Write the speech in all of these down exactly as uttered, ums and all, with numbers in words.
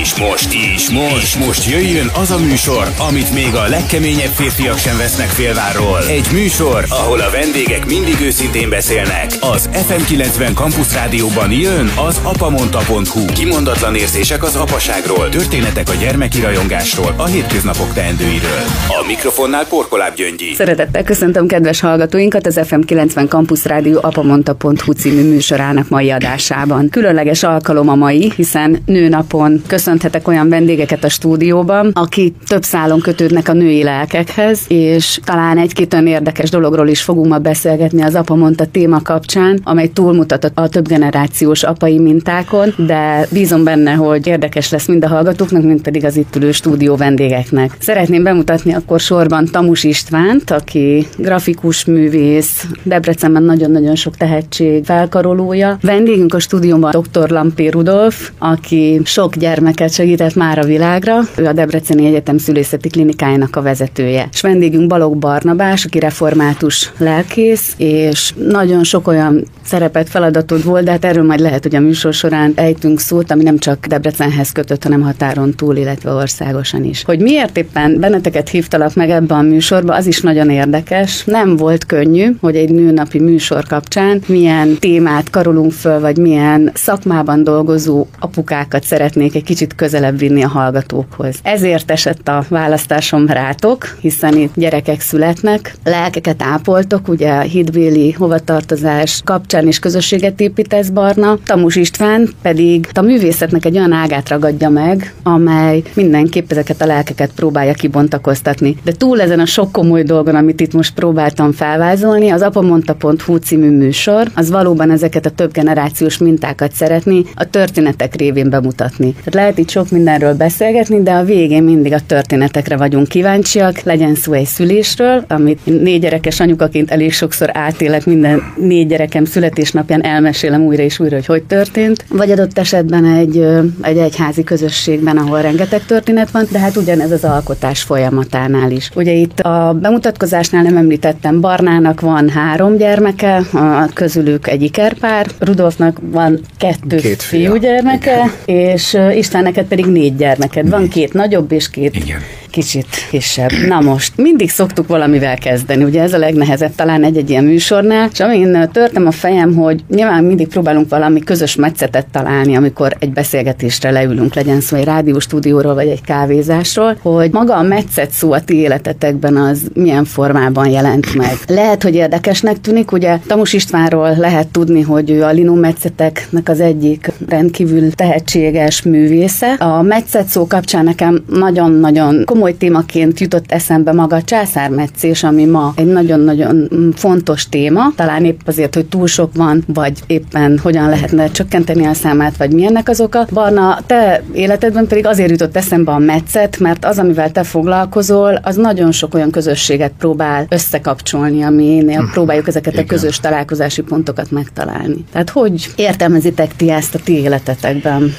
És most is, most, és most jöjjön az a műsor, amit még a legkeményebb férfiak sem vesznek félváról. Egy műsor, ahol a vendégek mindig őszintén beszélnek. Az ef em kilencven Campus Rádióban jön az apamondta pont hu. Kimondatlan érzések az apaságról, történetek a gyermeki rajongásról, a hétköznapok teendőiről. A mikrofonnál Porkoláb Gyöngyi. Szeretettel köszöntöm kedves hallgatóinkat az ef em kilencven Campus Rádió apamondta pont hu című műsorának mai adásában. Különleges alkalom a mai, hiszen nőnapon köszönthetek olyan vendégeket a stúdióban, akik több szálon kötődnek a női lelkekhez, és talán egy-két olyan érdekes dologról is fogunk ma beszélgetni az apamondta téma kapcsán, amely túlmutat a többgenerációs apai mintákon, de bízom benne, hogy érdekes lesz mind a hallgatóknak, mind pedig az itt ülő stúdió vendégeknek. Szeretném bemutatni akkor sorban Tamus Istvánt, aki grafikus művész, Debrecenben nagyon-nagyon sok tehetség felkarolója. Vendégünk a stúdióban doktor Lampé Rudolf, aki sok gyermeket segített már a világra, ő a Debreceni Egyetem Szülészeti Klinikájának a vezetője. És vendégünk Balogh Barnabás, aki református lelkész, és nagyon sok olyan szerepet, feladatot volt, de hát erről majd lehet, hogy a műsor során ejtünk szót, ami nem csak Debrecenhez kötött, hanem határon túl, illetve országosan is. Hogy miért éppen benneteket hívtalak meg ebben a műsorba, az is nagyon érdekes. Nem volt könnyű, hogy egy nőnapi műsor kapcsán milyen témát karolunk föl, vagy milyen szakmában dolgozó apukákat szeretnék egy kicsit közelebb vinni a hallgatókhoz. Ezért esett a választásom rátok, hiszen itt gyerekek születnek, lelkeket ápoltok, ugye hitbéli hovatartozás kapcsán is közösséget építesz, Barna. Tamus István pedig a művészetnek egy olyan ágát ragadja meg, amely mindenképp ezeket a lelkeket próbálja kibontakoztatni. De túl ezen a sok komoly dolgon, amit itt most próbáltam felvázolni, az apamondta pont hu című műsor, az valóban ezeket a több generációs mintákat szeretni a történetek révén bemutatni. Tehát lehet itt sok mindenről beszélgetni, de a végén mindig a történetekre vagyunk kíváncsiak, legyen szó egy szülésről, amit négy gyerekes anyukaként elég sokszor átélek, minden négy gyerekem születésnapján elmesélem újra és újra, hogy hogy történt, vagy adott esetben egy, egy egyházi közösségben, ahol rengeteg történet van, de hát ugyanez az alkotás folyamatánál is. Ugye itt a bemutatkozásnál nem említettem, Barnának van három gyermeke, a közülük egy ikerpár, Rudolfnak van kettő Két fiúgyermeke, és Istvánnek pedig négy gyermeked van, két nagyobb és két Igen. kicsit kisebb. Na most, mindig szoktuk valamivel kezdeni, ugye ez a legnehezebb talán egy-egy ilyen műsornál, és amin törtem a fejem, hogy nyilván mindig próbálunk valami közös metszetet találni, amikor egy beszélgetésre leülünk, legyen szó egy rádióstúdióról, vagy egy kávézásról, hogy maga a metszet szó a ti életetekben az milyen formában jelent meg. Lehet, hogy érdekesnek tűnik, ugye Tamus Istvánról lehet tudni, hogy ő a linómetszeteknek az egyik rendkívül tehetséges művésze. A metszet szó kapcsán nekem nagyon-nagyon komoly témaként jutott eszembe maga a császármetszés, ami ma egy nagyon-nagyon fontos téma, talán épp azért, hogy túl sok van, vagy éppen hogyan lehetne csökkenteni a számát, vagy milyennek az oka. Barna, te életedben pedig azért jutott eszembe a metszet, mert az, amivel te foglalkozol, az nagyon sok olyan közösséget próbál összekapcsolni, aminél hm. próbáljuk ezeket Igen. a közös találkozási pontokat megtalálni. Tehát hogy értelmezitek ti ezt a ti életetekben?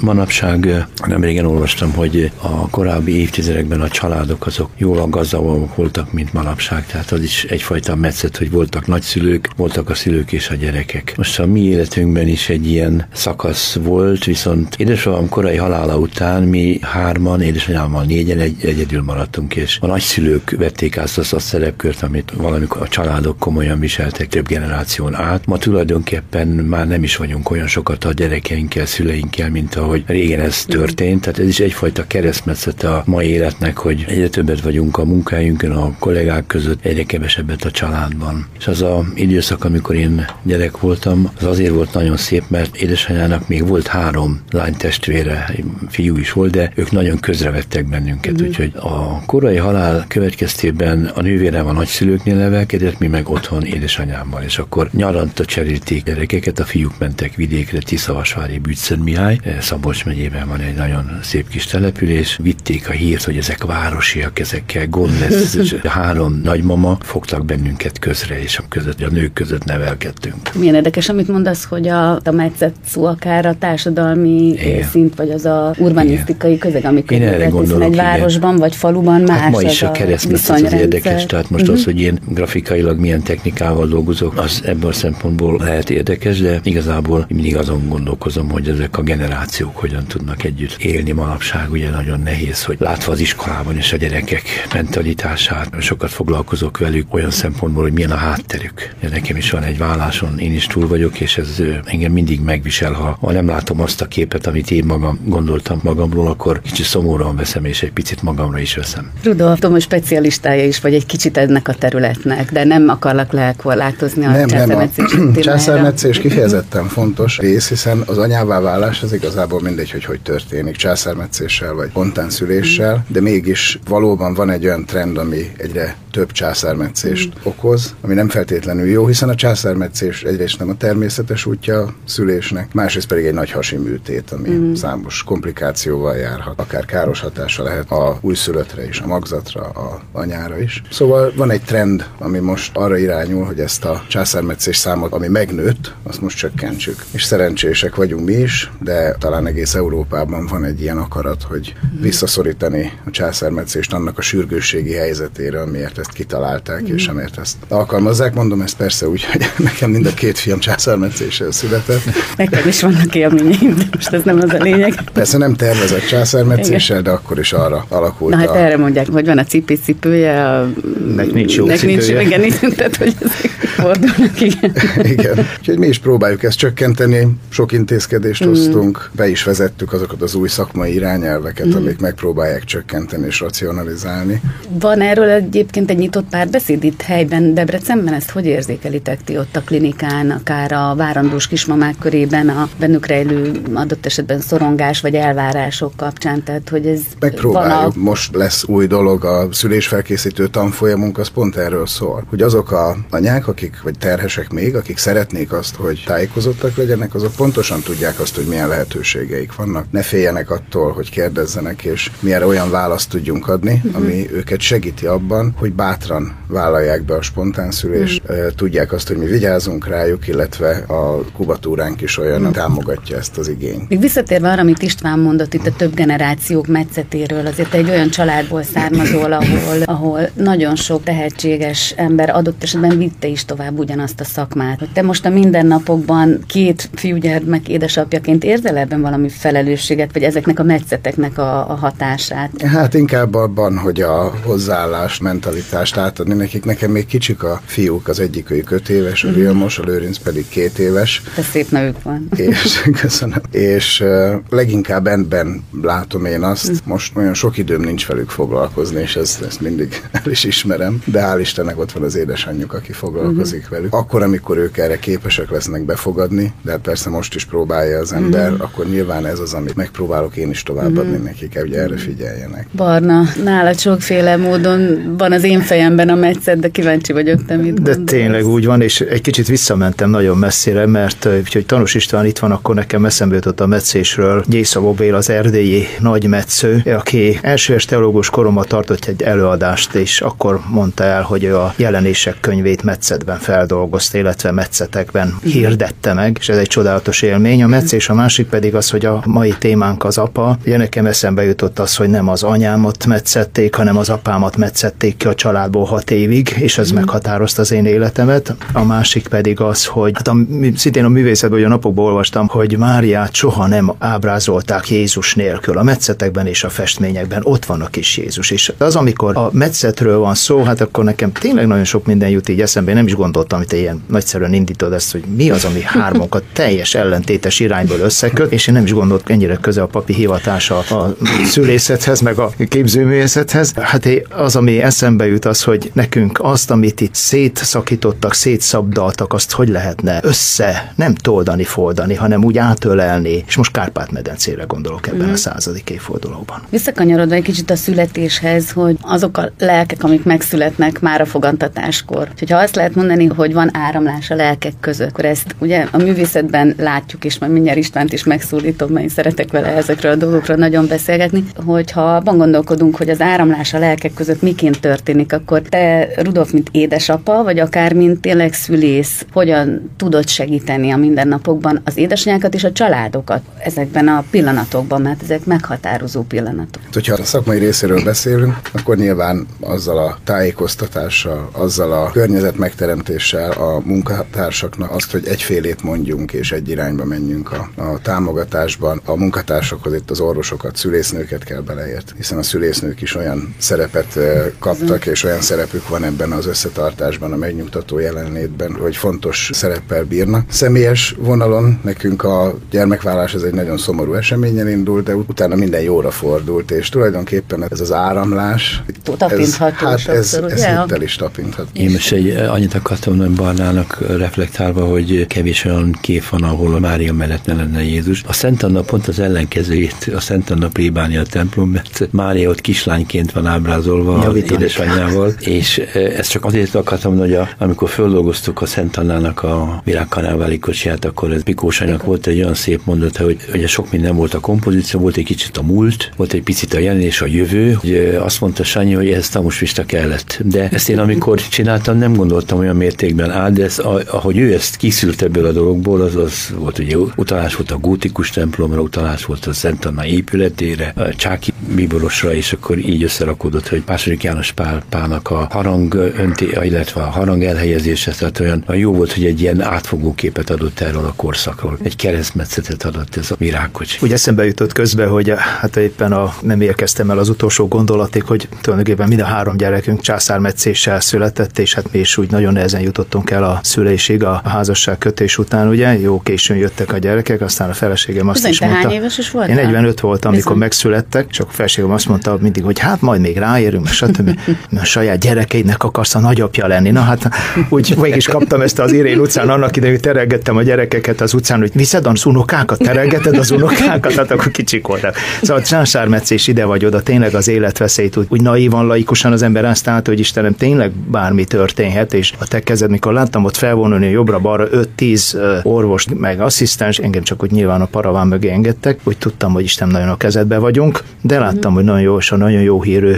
Manapság nem régen olvastam, hogy a korábbi évtizedekben a családok azok jól gazdagabbak voltak, mint manapság. Tehát az is egyfajta metszet, hogy voltak nagyszülők, voltak a szülők és a gyerekek. Most a mi életünkben is egy ilyen szakasz volt, viszont édesapám korai halála után mi hárman, édesanyámmal négyen egy, egyedül maradtunk, és a nagyszülők vették át azt a szerepkört, amit valamikor a családok komolyan viseltek több generáción át. Ma tulajdonképpen már nem is vagyunk olyan sokat a gyerekeinkkel, szüleinkkel, mint ahogy régen ez történt. Tehát ez is egyfajta keresztmetszet a mai életnek, hogy egyre többet vagyunk a munkájunkon, a kollégák között, egyre kevesebbet a családban. És az az időszak, amikor én gyerek voltam, az azért volt nagyon szép, mert édesanyának még volt három lánytestvére, fiú is volt, de ők nagyon közrevettek bennünket. Mm. Úgyhogy a korai halál következtében a nővérem a nagyszülőknél nevelkedett, mi meg otthon édesanyámmal, és akkor nyaranta cserélték gyerekeket, a fiúk mentek vidékre, Tiszavasvári, Büdszentmihály, Szabolcs megyében van egy nagyon szép kis település, vitték a hírt, hogy ezek városiak, ezekkel gond lesz, és három nagymama fogtak bennünket közre, és a, között, a nők között nevelkedtünk. Milyen érdekes, amit mondasz, hogy a, a metszett szó akár a társadalmi igen. szint, vagy az a urbanisztikai igen. közeg, amikor megteszem egy városban, igen. vagy faluban más. Hát ma is a keresztmetszet az, az érdekes, tehát most uh-huh. az, hogy én grafikailag milyen technikával dolgozok, az ebből a szempontból lehet érdekes, de igazából mindig azon gondolkozom, hogy ezek a generációk hogyan tudnak együtt élni manapság, ugye nagyon nehéz, hogy látva az iskolában és a gyerekek mentalitását, sokat foglalkozok velük olyan szempontból, hogy milyen a hátterük. De nekem is van egy válláson, én is túl vagyok, és ez engem mindig megvisel, ha, ha nem látom azt a képet, amit én magam gondoltam magamról, akkor kicsit szomorúan veszem, és egy picit magamra is veszem. Rudolf, Tomi specialistája is vagy egy kicsit ennek a területnek, de nem akarlak lekorlátozni a császármetszés témájára. Császármetszés kifejezetten fontos rész, hiszen az anyává válás az igazából mindegy, hogy hogy történik, császármetszéssel vagy spontán szüléssel, de mégis valóban van egy olyan trend, ami egyre több császármetszést mm. okoz, ami nem feltétlenül jó, hiszen a császármetszés egyrészt nem a természetes útja a szülésnek, másrészt pedig egy nagy hasi műtét, ami mm. számos komplikációval járhat, akár káros hatása lehet a újszülöttre is, a magzatra, a anyára is. Szóval van egy trend, ami most arra irányul, hogy ezt a császármetszés számot, ami megnőtt, azt most csökkentsük. És szerencsések vagyunk mi is, de talán egész Európában van egy ilyen akarat, hogy mm. visszaszorítani a császármetszést annak a sürgősségi helyzetére, amiért ezt kitalálták, mm. és amiért ezt alkalmazzák. Mondom ezt persze úgy, hogy nekem mind a két fiam császármetszéssel született. Nekem is vannak élményeim, de most ez nem az a lényeg. Persze nem tervezett császármetszéssel, de akkor is arra alakult. Na hát a... erre mondják, hogy van a cipicipője, a... nek nincs jó nek nincs, igen, igen, tehát hogy ezek fordulnak, igen. Igen. Úgyhogy mi is próbáljuk ezt csökkenteni, sok intézkedést mm. hoztunk, be is vezettük azokat az új szakmai irányelveket, mm. amik megpróbálják csökkenteni és racionalizálni. Van erről egyébként egy nyitott párbeszéd itt helyben, Debrecenben? Ezt hogy érzékelitek ti ott a klinikán, akár a várandós kismamák körében, a bennük rejlő adott esetben szorongás vagy elvárások kapcsán, tehát hogy ez megpróbáljuk. A... Most lesz új dolog, a szülésfelkészítő tanfolyamunk, az pont erről szól, hogy azok a anyák, akik vagy terhesek még, akik szeretnék azt, hogy tájékozottak legyenek, azok pontosan tudják azt, hogy milyen lehetőségeik vannak. Ne féljenek attól, hogy kérdezzenek, és mi erre olyan választ tudjunk adni, uh-huh. ami őket segíti abban, hogy bátran vállalják be a spontán szülést, uh-huh. tudják azt, hogy mi vigyázunk rájuk, illetve a kubatúránk is olyan uh-huh. támogatja ezt az igényt. Még visszatérve arra, amit István mondott itt a több generációk metszetéről, azért egy olyan családból származol, ahol, ahol nagyon sok tehetséges ember adott esetben vitte is tovább ugyanazt a szakmát. Hogy te most a mindennapokban két fiúgyermek édesapjaként érzel ebben valami felelősséget, vagy ezeknek a metszeteknek a, a hatását? Hát inkább abban, hogy a hozzáállást, mentalitást átadni nekik. Nekem még kicsik a fiúk, az egyikőjük öt éves, a Vilmos, a Lőrinc pedig két éves. De szép nevük van. És, köszönöm. És uh, leginkább ebben látom én azt, most olyan sok időm nincs velük foglalkozni, és ezt, ezt mindig el is ismerem, de hál' Istennek ott van az édesanyjuk, aki foglalkozik uh-huh. velük. Akkor, amikor ők erre képesek lesznek befogadni, de persze most is próbálja az ember, uh-huh. akkor nyilván ez az, amit megpróbálok én is továbbadni uh-huh. nekik, hogy erre figyeljenek. Barna, nálad sokféle módon van az én fejemben a metszet, de kíváncsi vagyok, te mit gondolsz. De tényleg úgy van, és egy kicsit visszamentem nagyon messzire, mert hogy Tamus István itt van, akkor nekem eszembe jutott a metszésről Gészabobél, az erdélyi nagymetsző, aki első és teológus koromban tartott egy előadást, és akkor mondta el, hogy ő a Jelenések könyvét metszetben feldolgozta, illetve metszetekben hirdette meg, és ez egy csodálatos élmény. A metszés, a másik pedig az, hogy a mai témánk az apa. Ugye nekem eszembe jutott az, hogy nem az anyámat metszették, hanem az apámat metszették ki a családból hat évig, és ez mm. meghatározta az én életemet. A másik pedig az, hogy hát a, szintén a művészetben, a napokban olvastam, hogy Máriát soha nem ábrázolták Jézus nélkül. A metszetekben és a festményekben ott van a kis Jézus. És az, amikor a metszetről van szó, hát akkor nekem tényleg nagyon sok minden jut így eszembe. Én nem is gondoltam, hogy te ilyen nagyszerűen indítod ezt, hogy mi az, ami hármunkat teljes ellentétes irányból összeköt, és én nem is gondoltam, ennyire közel a papi hivatása a szülészethez, meg a képzőművészethez. Hát az, ami eszembe jut, az, hogy nekünk azt, amit itt szétszakítottak, szétszabdaltak, azt hogy lehetne össze, nem toldani, foldani, hanem úgy átölelni. És most Kárpát-medencére gondolok ebben mm. a századik évfordulóban. Visszakanyarodva egy kicsit a születéshez, hogy azok a lelkek, amik megszületnek már a fogantatáskor. Hogyha azt lehet mondani, mondani, hogy van áramlás a lelkek között. Akkor ezt ugye a művészetben látjuk is, mert mindjárt Istvánt is megszólítom, mert én szeretek vele ezekről a dolgokról nagyon beszélgetni, hogyha abban gondolkodunk, hogy az áramlás a lelkek között miként történik, akkor te, Rudolf, mint édesapa, vagy akár mint tényleg szülész, hogyan tudod segíteni a mindennapokban az édesanyákat és a családokat ezekben a pillanatokban, mert ezek meghatározó pillanatok. Hogyha a szakmai részéről beszélünk, akkor nyilván azzal a tájékoztatással, azzal a környezet megteremtéssel a munkatársaknak azt, hogy egyfélét mondjunk és egy irányba menjünk a, a támogatásban. A munkatársakhoz itt az orvosokat, szülésznőket kell beleért, hiszen a szülésznők is olyan szerepet kaptak, és olyan szerepük van ebben az összetartásban, a megnyugtató jelenlétben, hogy fontos szereppel bírnak. Személyes vonalon nekünk a gyermekválás ez egy nagyon szomorú eseménnyel indult, de utána minden jóra fordult, és tulajdonképpen ez az áramlás, tapintható ez, hát ez, ez hittel is tapinthat. Én most egy, annyit akartam nem Barnának reflektálva, hogy kevés olyan kép van, ahol a Mária mellett ne lenne Jézus. A Szent Anna pont az ellenkezőjét, a Szent Anna plébánia templom, mert Mária ott kislányként van ábrázolva az édesanyjával, és ezt csak azért akartam, hogy a, amikor földolgoztuk a Szent Annának a virágkarnávali kocsiját, akkor ez Picó Sanyinak volt egy olyan szép mondata, hogy ugye sok minden volt a kompozíció, volt egy kicsit a múlt, volt egy picit a jelen és a jövő, hogy azt mondta Sanyi, hogy ez tamusvista kellett. De ezt én amikor csináltam, nem gondoltam olyan mértékben át, de ez, ahogy ő ezt kiszült ebből a dologból, az, az volt, ugye utalás volt a gótikus templomra, utalás volt a Szent Anna épületére, a Csáki bíborosra, és akkor így összerakódott, hogy második János pápának a harang önté, illetve a harang elhelyezése, tehát olyan jó volt, hogy egy ilyen átfogó képet adott erről a korszakról. Egy keresztmetszetet adott ez a virágkocsi. Úgy eszembe jutott közben, hogy hát éppen a, nem érkeztem el az utolsó gondolatig, hogy tulajdonképpen mind a három gyerekünk császármetszéssel született, és hát mi is úgy nagyon nehezen jutottunk el a szülésig a házasság kötés után, ugye? Jó későn jöttek a gyerekek, aztán a feleségem azt Bizony, is mondta. Hány éves is voltál? Én negyvenöt voltam, amikor megszülettek, és a feleségem azt mondta mindig, hogy hát majd még ráérünk, és stb. A saját gyerekeidnek akarsz a nagyapja lenni. Na hát úgy meg is kaptam ezt az Irén utcán, annak idején terelgettem a gyerekeket az utcán, hogy viszed az unokákat, terelgeted az unokákat, hát akkor kicsik voltak. Szóval császármetszés ide vagy oda, tényleg az életveszélyt úgy, úgy naívan, laikusan az ember azt állta, hogy Istenem, tényleg bármi történhet, és a te kezed, mikor láttam ott felvonulni jobbra-balra öt-tíz orvos, meg asszisztens, engem csak úgy nyilván a paraván mögé engedtek, úgy tudtam, hogy Isten nagyon a kezedbe vagyunk, de láttam, hogy nagyon jó, és a nagyon jó hírű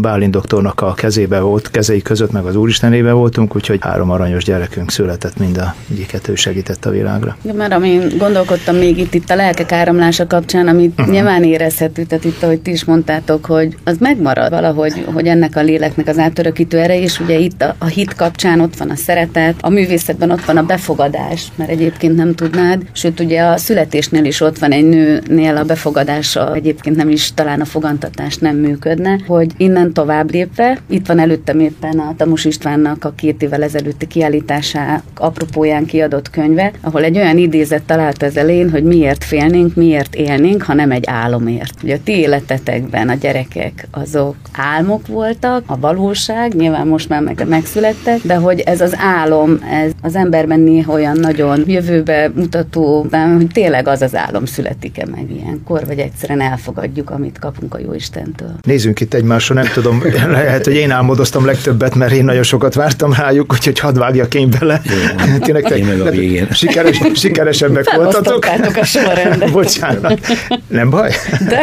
Bálint doktornak a kezébe volt, kezei között, meg az Úristenébe voltunk, úgyhogy három aranyos gyerekünk született, mind a egyiket ő segített a világra. Ja, mert amin gondolkodtam még itt, itt a lelkek áramlása kapcsán, amit uh-huh. nyilván érezhető, tehát itt, ahogy ti is mondtátok, hogy az megmarad valahogy, hogy ennek a léleknek az átörökítő ereje, és ugye itt a, a hit kapcsán ott van a szeretet, a művészetben ott van a befogadás, mert egyébként nem tudnád, sőt ugye a születésnél is ott van egy nőnél a befogadása, egyébként nem is talán a fogantatás nem működne, hogy innen tovább lépve, itt van előttem éppen a Tamus Istvánnak a két évvel ezelőtti kiállításá apropóján kiadott könyve, ahol egy olyan idézet talált az elején, hogy miért félnénk, miért élnénk, ha nem egy álomért. Ugye a ti életetekben a gyerekek azok álmok voltak, a valóság, nyilván most már meg megszülettek, de hogy ez az álom, ez az emberben néha olyan nagyon jövőbe mutató, hogy tényleg az az álom születik-e meg ilyenkor, vagy egyszerűen elfogadjuk, amit kapunk a jó Istentől. Nézzünk itt egymásra, nem tudom, lehet, hogy én álmodoztam legtöbbet, mert én nagyon sokat vártam rájuk, úgyhogy hadd vágjak én bele. Jó, nektek, én meg a végén. Sikeres, sikeresebbek voltatok. A sorrendet. Bocsánat. Nem baj? De.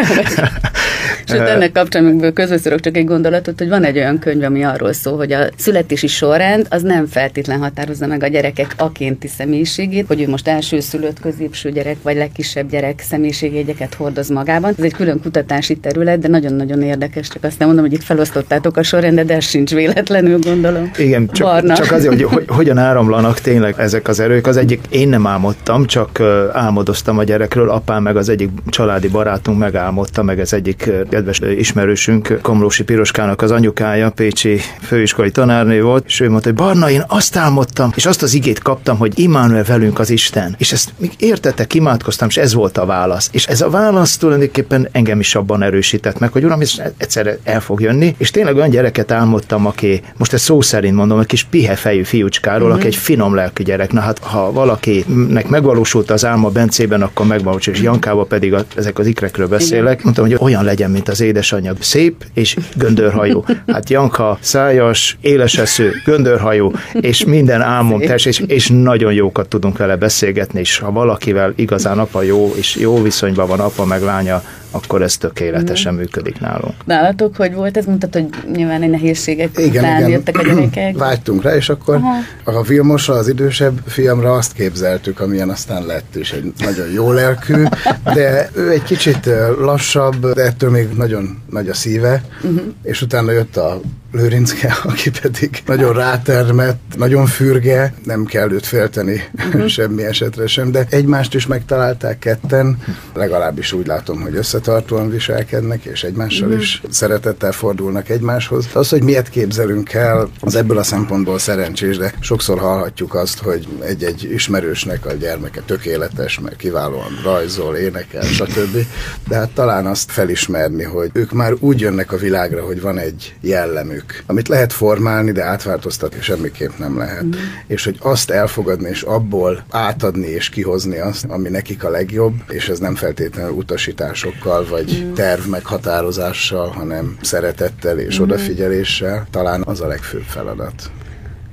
Sőt, ennek kapcsán, amikből közbeszorok csak egy gondolatot, hogy van egy olyan könyv, ami arról szól, hogy a születési sorrend az nem feltétlen határozza meg a gyerekek akénti személyiségét, hogy ő most elsőszülött, középső gyerek vagy legkisebb gyerek személyiségjegyeket hordoz magában. Ez egy külön kutatási terület, de nagyon-nagyon érdekes, csak azt nem mondom, hogy itt felosztottátok a sorrendet, de ez sincs véletlenül, gondolom. Igen, csak, csak azért, hogy, hogy hogyan áramlanak tényleg ezek az erők. Az egyik, én nem álmodtam, csak álmodoztam a gyerekről, apám meg az egyik családi barátunk megálmodta, meg az egyik kedves ismerősünk, Komlósi Piroskának az anyukája, pécsi főiskolai tanárnő volt, és ő mondta, hogy Barna, én azt álmodtam, és azt az igét kaptam, hogy Immanuel velünk az Isten. És ezt még értettek, imádkoztam, és ez volt a válasz. És ez a válasz tulajdonképpen engem is abban erősített meg, hogy uram, ez egyszerre el fog jönni, és tényleg olyan gyereket álmodtam, aki, most ezt szó szerint mondom, egy kis pihefejű fiúcskáról, mm-hmm. aki egy finom lelkű gyerek. Na hát, ha valakinek megvalósult az álma Bencében, akkor megvalósult, és Jankába pedig a, ezek az ikrekről beszélek, mondtam, hogy olyan legyen, mint az édesanyja szép és göndörhajú. Hát Janka szájas, élesesző, göndörhajú, és minden álmom test, és, és nagyon jókat tudunk vele beszélgetni, és ha valakivel igazán apa jó, és jó viszonyban van apa meg lánya, akkor ez tökéletesen működik nálunk. Nálatok hogy volt? Ez mutat, hogy nyilván egy nehézségek igen, után igen. jöttek a gyerekek. Vágytunk rá, és akkor aha. a Vilmosra, az idősebb fiamra azt képzeltük, amilyen aztán lett, és egy nagyon jó lelkű, de ő egy kicsit lassabb, de ettől még nagyon nagy a szíve, uh-huh. és utána jött a Lőrincke, aki pedig nagyon rátermett, nagyon fürge, nem kell őt félteni uh-huh. semmi esetre sem, de egymást is megtalálták ketten, legalábbis úgy látom, hogy összetartóan viselkednek, és egymással uh-huh. is szeretettel fordulnak egymáshoz. Az, hogy miért képzelünk el, az ebből a szempontból szerencsés, de sokszor hallhatjuk azt, hogy egy-egy ismerősnek a gyermeke tökéletes, mert kiválóan rajzol, énekel, stb. De hát talán azt felismerni, hogy ők már úgy jönnek a világra, hogy van egy jellemük, amit lehet formálni, de átváltoztatni semmiképp nem lehet. Mm. És hogy azt elfogadni, és abból átadni és kihozni azt, ami nekik a legjobb, és ez nem feltétlenül utasításokkal, vagy mm. terv meghatározással, hanem szeretettel és mm. odafigyeléssel, talán az a legfőbb feladat.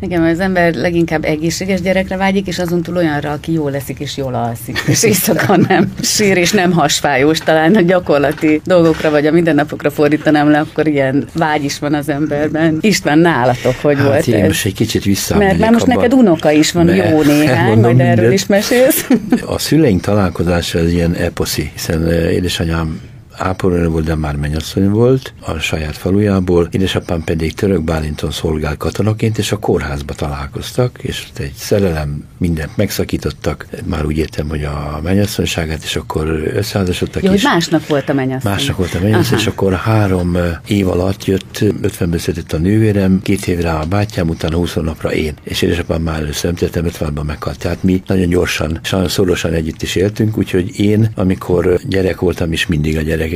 Igen, mert az ember leginkább egészséges gyerekre vágyik, és azon túl olyanra, aki jól leszik és jól alszik, és éjszaka nem sír és nem hasfájós, talán a gyakorlati dolgokra vagy a mindennapokra fordítanám le, akkor ilyen vágy is van az emberben. István, nálatok hogy hát volt én ez? Most egy kicsit visszamegyek. Mert már most abba, neked unoka is van, jó néhány, majd erről mindent is mesélsz. A szüleink találkozása az ilyen eposzi, hiszen édesanyám ápolónő volt, de már mennyasszony volt a saját falujából, édesapám pedig Török Bálinton szolgál katonaként, és a kórházba találkoztak, és egy szerelem, mindent megszakítottak, már úgy értem, hogy a mennyasszonyságát, és akkor összeházasodtak. Jó, hogy másnak volt a mennyasszony. Másnak volt a mennyasszony, és akkor három év alatt jött, ötvenben született a nővérem, két évre a bátyám, utána húsz napra én, és édesapám már először említettem, ötvenben meghalt. Tehát mi nagyon gyorsan, sajnos szorosan együtt is éltünk, úgyhogy én, amikor gyerek voltam, is mindig a gyerek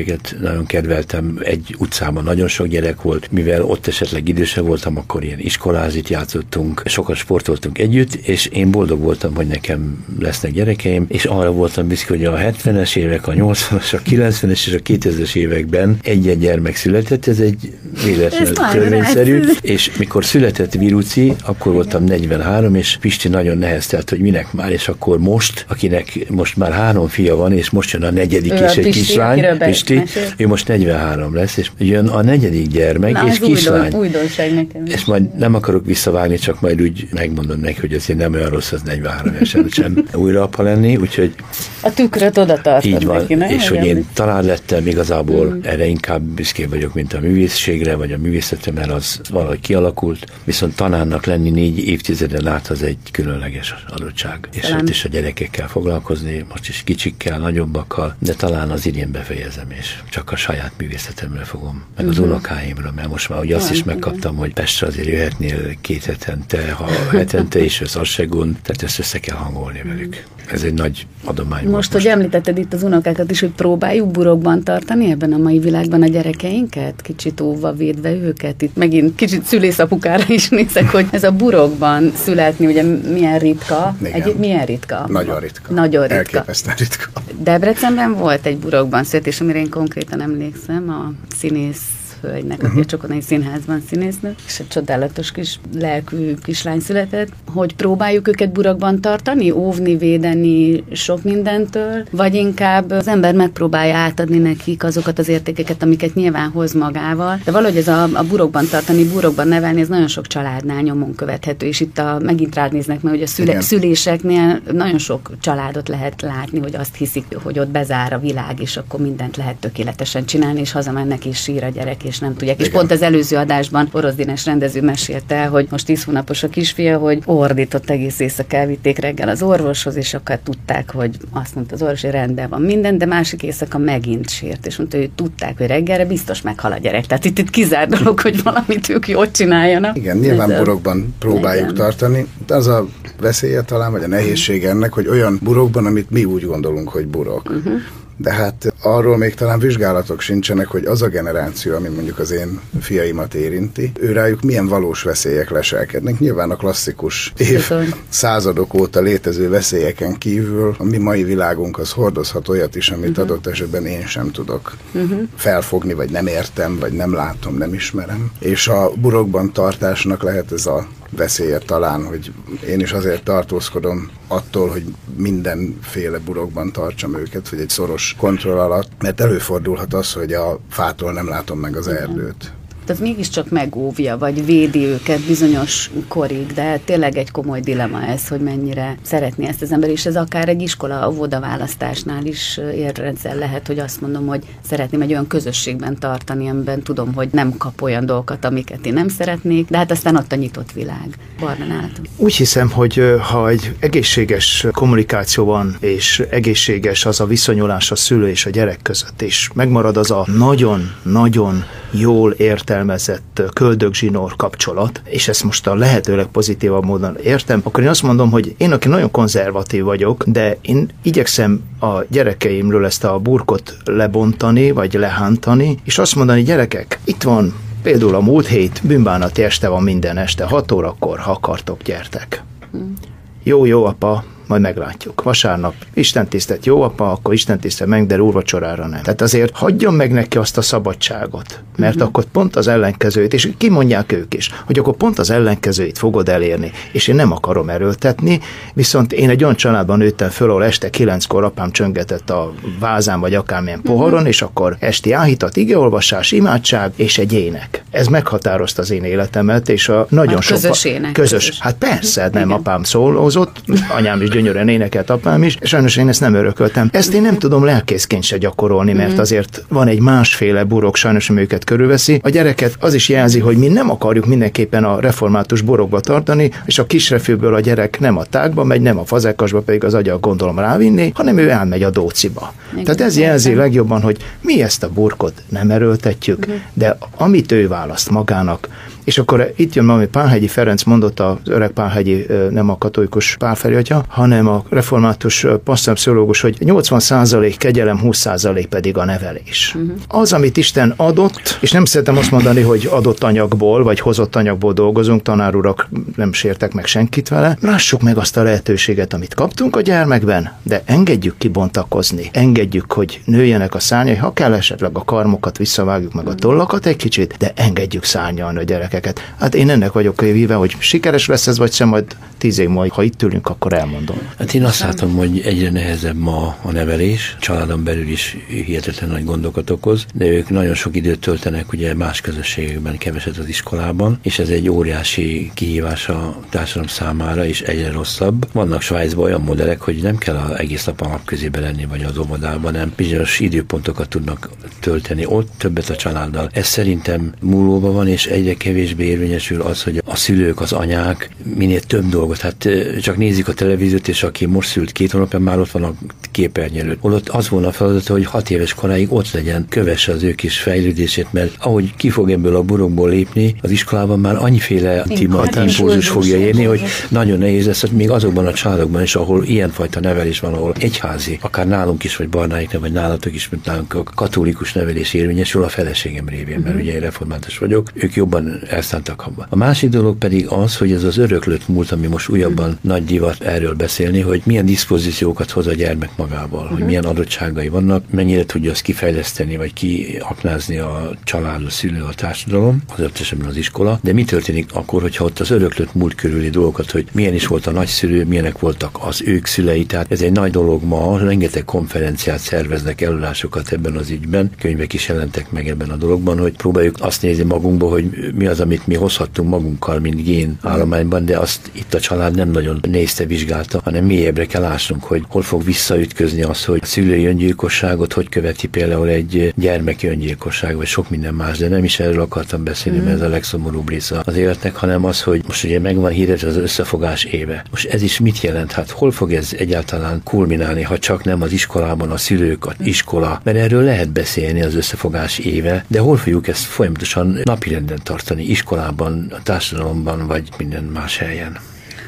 nagyon kedveltem, egy utcában nagyon sok gyerek volt, mivel ott esetleg idősebb voltam, akkor ilyen iskolázit játszottunk, sokat sportoltunk együtt, és én boldog voltam, hogy nekem lesznek gyerekeim, és arra voltam büszke, hogy a hetvenes évek, a nyolcvanas, a kilencvenes és a kétezres években egy-egy gyermek született, ez egy véletlen törvényszerű, és mikor született Viruci, akkor voltam negyvenhárom, és Pisti nagyon neheztelt, hogy minek már, és akkor most, akinek most már három fia van, és most jön a negyedik és egy kislány, Pisti, ő most negyvenhárom lesz, és jön a negyedik gyermek, na, és kislány. Újdonság nekem. És majd nem akarok visszavágni, csak majd úgy megmondom neki, hogy azért nem olyan rossz az negyvenhárom évesen sem újra apa lenni, úgyhogy a tükröt oda tartod így van, neki, ne? És hogy én talán lettem igazából, mm. erre inkább büszkén vagyok, mint a művészségre, vagy a művészetre, mert az valahogy kialakult, viszont tanárnak lenni négy évtizeden át az egy különleges adottság. És ott is a gyerekekkel foglalkozni, most is kicsikkel, nagyobbakkal, de talán az idén befejezem, és csak a saját művészetemre fogom, meg az uh-huh. unokáimra, mert most már ugye azt is megkaptam, hogy Pestre azért jöhetnél két hetente, ha hetente is, ez az se gond, tehát ezt össze kell hangolni velük. Ez egy nagy adomány. Most, most, hogy említetted itt az unokákat is, hogy próbáljuk burokban tartani ebben a mai világban a gyerekeinket, kicsit óva védve őket, itt megint kicsit szülészapukára is nézek, hogy ez a burokban születni, ugye milyen ritka, egy, milyen ritka? Nagyon ritka. Nagyon ritka. Elképesztően ritka. Debrecenben volt egy burokban születés, amire én konkrétan emlékszem, a színész hölgynek, aki uh-huh. a Csokonai Színházban színésznő, és egy csodálatos kis lelkű kislány született, hogy próbáljuk őket burakban tartani, óvni, védeni sok mindentől, vagy inkább az ember megpróbálja átadni nekik azokat az értékeket, amiket nyilván hoz magával, de valahogy ez a, a burokban tartani, burokban nevelni, ez nagyon sok családnál nyomon követhető, és itt a, megint rád néznek, mert ugye a szüle, szüléseknél nagyon sok családot lehet látni, hogy azt hiszik, hogy ott bezár a világ, és akkor mindent lehet tökéletesen csinálni, és hazamennek és sír a gyerek, és nem tudják. Igen. És pont az előző adásban Orosz Dénes rendező mesélte el, hogy most tíz hónapos a kisfia, hogy ordított egész éjszaka, elvitték reggel az orvoshoz, és akkor tudták, hogy azt mondta az orvos, hogy rendben van minden, de másik éjszaka megint sírt, és mondta, hogy tudták, hogy reggelre biztos meghal a gyerek. Tehát itt, itt kizár dolog, hogy valamit ők jól csináljanak. Igen, nyilván ez burokban próbáljuk igen. tartani. De az a veszélye talán, vagy a nehézség ennek, hogy olyan burokban, amit mi úgy gondolunk, hogy burok. Uh-huh. de hát arról még talán vizsgálatok sincsenek, hogy az a generáció, ami mondjuk az én fiaimat érinti, ő rájuk milyen valós veszélyek leselkednek. Nyilván a klasszikus év századok óta létező veszélyeken kívül a mi mai világunk az hordozhat olyat is, amit uh-huh. adott esetben én sem tudok uh-huh. felfogni, vagy nem értem, vagy nem látom, nem ismerem. És a burokban tartásnak lehet ez a veszélye talán, hogy én is azért tartózkodom attól, hogy mindenféle burokban tartsam őket, hogy egy szoros kontroll alatt, mert előfordulhat az, hogy a fától nem látom meg az erdőt. Tehát mégiscsak megóvja, vagy védi őket bizonyos korig, de tényleg egy komoly dilema ez, hogy mennyire szeretné ezt az ember, és ez akár egy iskola óvoda választásnál is érrendszer lehet, hogy azt mondom, hogy szeretném egy olyan közösségben tartani, amiben tudom, hogy nem kap olyan dolgokat, amiket én nem szeretnék, de hát aztán ott a nyitott világ. Barna, úgy hiszem, hogy ha egy egészséges kommunikáció van, és egészséges az a viszonyulás a szülő és a gyerek között, és megmarad az a nagyon-nagyon jól értelmezett köldögzsinór kapcsolat, és ezt most a lehetőleg pozitívabb módon értem, akkor én azt mondom, hogy én, aki nagyon konzervatív vagyok, de én igyekszem a gyerekeimről ezt a burkot lebontani, vagy lehántani, és azt mondani, gyerekek, itt van például a múlt hét bűnbánati este van minden este, hat órakor, ha akartok, gyertek. Jó, jó, apa, majd meglátjuk. Vasárnap istentisztet, jó apa, akkor istentisztet meg, de úrvacsorára nem. Tehát azért hagyjon meg neki azt a szabadságot, mert uh-huh. akkor pont az ellenkezőjét, és kimondják ők is, hogy akkor pont az ellenkezőjét fogod elérni, és én nem akarom erőltetni, viszont én egy olyan családban nőttem föl, ahol este kilenckor apám csöngetett a vázán, vagy akármilyen poharon, uh-huh. és akkor esti áhítat, igeolvasás, imádság, és egy ének. Ez meghatározta az én életemet, és a nagyon hát sok... Közös ének. Közös. közös. Hát persze, nem igen. Apám szólózott, anyám is gyönyörűen énekelt, apám is, és sajnos én ezt nem örököltem. Ezt én nem tudom lelkészként se gyakorolni, mert azért van egy másféle burok, sajnos, ami őket körülveszi. A gyereket az is jelzi, hogy mi nem akarjuk mindenképpen a református borokba tartani, és a kisrefőből a gyerek nem a tágba megy, nem a fazekasba, pedig az agya gondolom rávinni, hanem ő elmegy a dóciba. Igen. Tehát ez jelzi legjobban, hogy mi ezt a burkot nem erőltetjük, igen. de amit ő választ magának. És akkor itt jön, ami Pálhegyi Ferenc mondott, az öreg Pálhegyi, nem a katolikus pálfeliatya, hanem a református passzorpszichológus, hogy nyolcvan százalék kegyelem, húsz százalék pedig a nevelés. Uh-huh. Az, amit Isten adott, és nem szeretem azt mondani, hogy adott anyagból, vagy hozott anyagból dolgozunk, tanárurak nem sértek meg senkit vele, lássuk meg azt a lehetőséget, amit kaptunk a gyermekben, de engedjük kibontakozni, engedjük, hogy nőjenek a szárnyai, ha kell esetleg a karmokat visszavágjuk meg a tollakat egy kicsit, de engedjük szárnyalni a gyerek. Hát én ennek vagyok híve, hogy sikeres lesz ez, vagy sem, majd tíz év múlva, ha itt ülünk, akkor elmondom. Hát én azt látom, hogy egyre nehezebb ma a nevelés, családon belül is hihetetlen nagy gondokat okoz, de ők nagyon sok időt töltenek ugye más közösségekben, keveset az iskolában, és ez egy óriási kihívás a társadalom számára, és egyre rosszabb. Vannak Svájcban olyan modellek, hogy nem kell az egész nap a napközébe lenni, vagy az óvodában, nem bizonyos időpontokat tudnak tölteni ott, többet a családdal. Ez szerintem múlóban van, és egyre kevésbé érvényesül az, hogy a szülők, az anyák minél több dolgot, hát csak nézik a televíziót, és aki most szült két hónapja, már ott van a képernyő előtt. Holott az volna a feladata, hogy hat éves koráig ott legyen, kövesse az ő kis fejlődését, mert ahogy ki fog ebből a burokból lépni, az iskolában már annyiféle tempózus fogja érni, hogy nagyon nehéz lesz, hogy még azokban a családokban is, ahol ilyenfajta nevelés van, ahol egyházi, akár nálunk is, vagy barnáiknál, vagy nálatok is, mint nálunk a katolikus nevelés érvényesül a feleségem révén, mert ugye én református vagyok, ők jobban elszántak abban. A másik dolog pedig az, hogy ez az öröklött múlt, ami most újabban mm. nagy divat erről beszélni, hogy milyen diszpozíciókat hoz a gyermek magával, mm. hogy milyen adottságai vannak, mennyire tudja azt kifejleszteni, vagy kiaknázni a család, a szülő, a társadalom, az esetben az iskola, de mi történik akkor, hogyha ott az öröklött múlt körüli dolgokat, hogy milyen is volt a nagyszülő, milyenek voltak az ők szülei, tehát ez egy nagy dolog ma, rengeteg konferenciát szerveznek, előadásokat ebben az ügyben, könyvek is jelentek meg ebben a dologban, hogy próbáljuk azt nézni magunkba, hogy mi az, amit mi hozhattunk magunkkal, mint gén állományban, de azt itt a család nem nagyon nézte, vizsgálta, hanem mélyebbre kell ásnunk, hogy hol fog visszaütközni az, hogy a szülői öngyilkosságot hogy követi például egy gyermeki öngyilkosság, vagy sok minden más, de nem is erről akartam beszélni, mm. mert ez a legszomorúbb része az életnek, hanem az, hogy most ugye megvan híres az összefogás éve. Most ez is mit jelent? Hát hol fog ez egyáltalán kulminálni, ha csak nem az iskolában a szülők, az iskola, mert erről lehet beszélni az összefogás éve, de hol fogjuk ezt folyamatosan napirenden tartani? Iskolában, a társadalomban, vagy minden más helyen.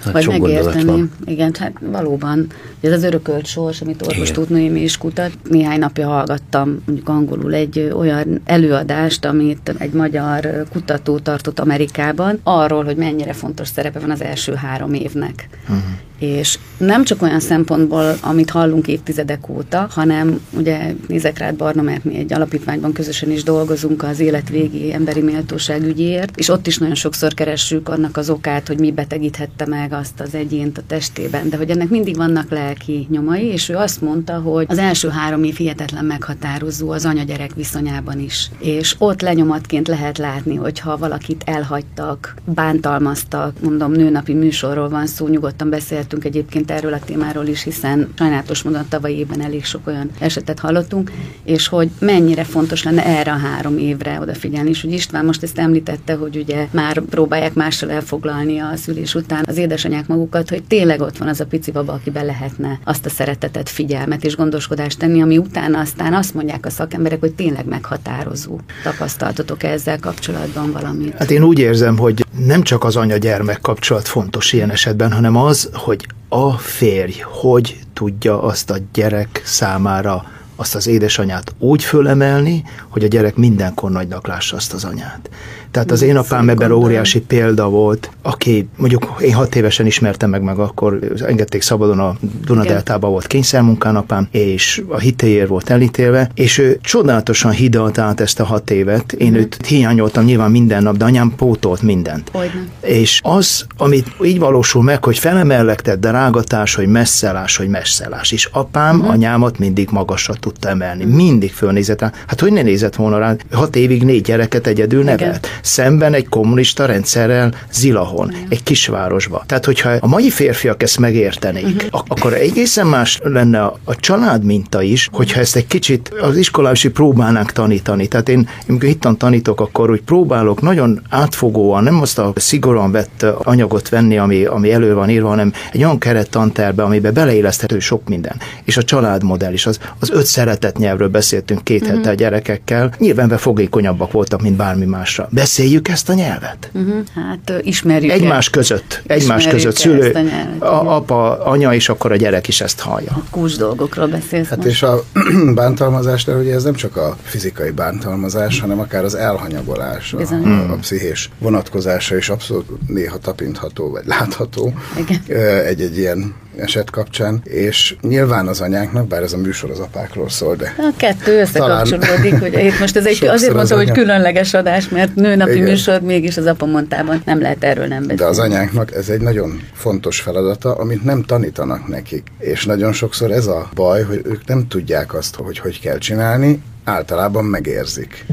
hát vagy megérteni. Igen, hát valóban. Ez az örökölt sors, amit orvostudnoém is kutat. Néhány napja hallgattam mondjuk angolul egy olyan előadást, amit egy magyar kutató tartott Amerikában, arról, hogy mennyire fontos szerepe van az első három évnek. Uh-huh. És nem csak olyan szempontból, amit hallunk évtizedek óta, hanem ugye nézek rád, Barna, mert mi egy alapítványban közösen is dolgozunk az életvégi emberi méltóság ügyéért, és ott is nagyon sokszor keressük annak az okát, hogy mi betegíthette meg azt az egyént a testében, de hogy ennek mindig vannak lelki nyomai, és ő azt mondta, hogy az első három év hihetetlen meghatározó az anya-gyerek viszonyában is. És ott lenyomatként lehet látni, hogyha valakit elhagytak, bántalmaztak, mondom, nőnapi műsorról van szó, nyugodtan beszéltünk egyébként erről a témáról is, hiszen sajnálatos módon tavalyi évben elég sok olyan esetet hallottunk, és hogy mennyire fontos lenne erre a három évre odafigyelni. És hogy István most ezt említette, hogy ugye már próbálják mással elfoglalni a szülés után az édesanyák magukat, hogy tényleg ott van az a pici baba, akiben lehetne azt a szeretetet, figyelmet és gondoskodást tenni, ami utána aztán azt mondják a szakemberek, hogy tényleg meghatározó. Tapasztaltatok ezzel kapcsolatban valamit? Hát én úgy érzem, hogy nem csak az anya-gyermek kapcsolat fontos ilyen esetben, hanem az, hogy a férj hogy tudja azt a gyerek számára, azt az édesanyát úgy fölemelni, hogy a gyerek mindenkor nagynak lássa azt az anyát. Tehát az én apám ebben óriási példa volt, aki mondjuk én hat évesen ismertem meg, meg akkor engedték szabadon, a Dunadeltában volt kényszermunkán apám, és a hitéért volt elítélve, és ő csodálatosan hidalt át ezt a hat évet. Én mm. őt hiányoltam nyilván minden nap, de anyám pótolt mindent. Olyan. És az, amit így valósul meg, hogy felemellegtett, de rágatás, hogy messzelás, hogy messzelás. És apám mm. anyámat mindig magasra tudta emelni. Mm. Mindig fölnézett rá. Hát hogy ne nézett volna rá? Hat évig négy gyereket egyedül igen. nevelt. Szemben egy kommunista rendszerrel Zilahon, igen. egy kisvárosba. Tehát, hogyha a mai férfiak ezt megértenék, uh-huh. ak- akkor egészen más lenne a, a család minta is, hogyha ezt egy kicsit az iskolában is próbálnánk tanítani. Tehát én, amikor hittan tanítok, akkor úgy próbálok nagyon átfogóan, nem azt a szigorúan vett anyagot venni, ami, ami elő van írva, hanem egy olyan kerettanterbe, amiben beleilleszthető sok minden. És a családmodell is. Az, az öt szeretett nyelvről beszéltünk két uh-huh. hete a gyerekekkel. Nyilván befogékonyabbak voltak, mint bármi másra. Beszéljük ezt a nyelvet? Uh-huh. Hát ismerjük egymás el. között. Egymás között. Szülő, a nyelvet, a, apa, anya, és akkor a gyerek is ezt hallja. A kulcs dolgokról beszélsz hát most. És a bántalmazásnál ugye ez nem csak a fizikai bántalmazás, hanem akár az elhanyagolás, a, a, a pszichés vonatkozása is abszolút néha tapintható, vagy látható igen. egy-egy ilyen eset kapcsán, és nyilván az anyáknak, bár ez a műsor az apákról szól, de... A kettő összekapcsolódik, hogy itt most ez egy, azért mondom, az hogy különleges adás, mert nőnapi igen. műsor mégis az apamondtában nem lehet erről nem beszélni. De az anyáknak ez egy nagyon fontos feladata, amit nem tanítanak nekik, és nagyon sokszor ez a baj, hogy ők nem tudják azt, hogy hogy kell csinálni, általában megérzik.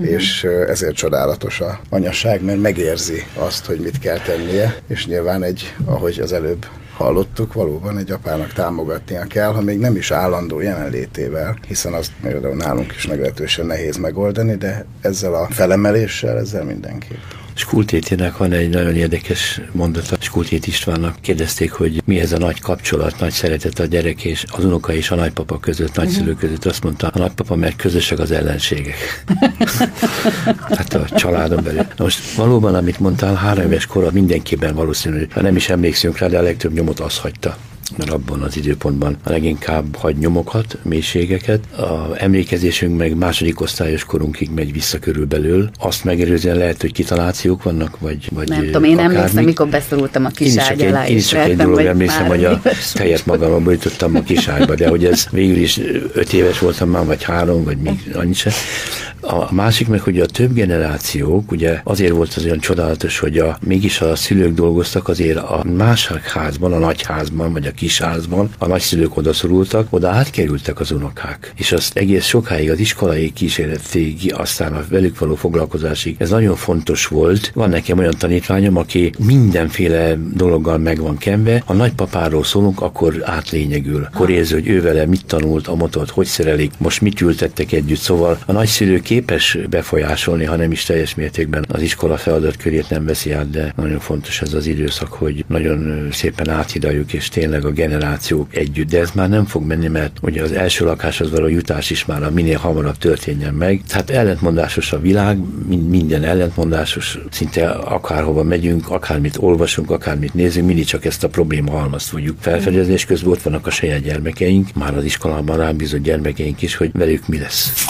Mm-hmm. És ezért csodálatos a anyaság, mert megérzi azt, hogy mit kell tennie, és nyilván egy, ahogy az előbb hallottuk, valóban egy apának támogatnia kell, ha még nem is állandó jelenlétével, hiszen azt például nálunk is meglehetősen nehéz megoldani, de ezzel a felemeléssel, ezzel mindenképp. Skultétinek van egy nagyon érdekes mondata. Skultét Istvánnak kérdezték, hogy mi ez a nagy kapcsolat, nagy szeretet a gyerek és az unoka és a nagypapa között, nagyszülő között. Azt mondta, a nagypapa, mert közösek az ellenségek. Hát a családon belül. Most valóban, amit mondtál, három éves korra mindenképpen valószínű, ha nem is emlékszünk rá, de a legtöbb nyomot az hagyta. Mert abban az időpontban a leginkább hagy nyomokat, mélységeket. A emlékezésünk meg második osztályos korunkig megy vissza körülbelül. Azt megelőzően lehet, hogy kitalációk vannak, vagy, vagy nem tudom, én akármi. Emlékszem, mikor beszorultam a kiságy alá. Én is csak egy dolog emlékszem, hogy a teljes magamban jutottam a kiságyba, de hogy ez végül is öt éves voltam már, vagy három, vagy még annyi sem. A másik meg, hogy a több generációk, ugye azért volt az olyan csodálatos, hogy a, mégis a szülők dolgoztak azért a másik házban, a nagyházban, vagy a kisházban, a nagyszülők odaszorultak, oda átkerültek az unokák. És azt egész sokáig az iskolai kísérletig, aztán a velük való foglalkozásig. Ez nagyon fontos volt. Van nekem olyan tanítványom, aki mindenféle dologgal meg van kenve. Ha nagypapáról szólunk, akkor átlényegül. Akkor érzi, hogy ő vele mit tanult, a motort hogy szerelik, most mit ültettek együtt. Szóval a nagyszülő képes befolyásolni, ha nem is teljes mértékben az iskola feladatkörét nem veszi át, de nagyon fontos ez az időszak, hogy nagyon szépen áthidaljuk, és tényleg a generációk együtt, de ez már nem fog menni, mert ugye az első lakáshoz való jutás is már a minél hamarabb történjen meg. Hát ellentmondásos a világ, minden ellentmondásos, szinte akárhova megyünk, akármit olvasunk, akármit nézünk, mindig csak ezt a probléma halmazt tudjuk felfedezni, és közben ott vannak a saját gyermekeink, már az iskolában rábízott gyermekeink is, hogy velük mi lesz.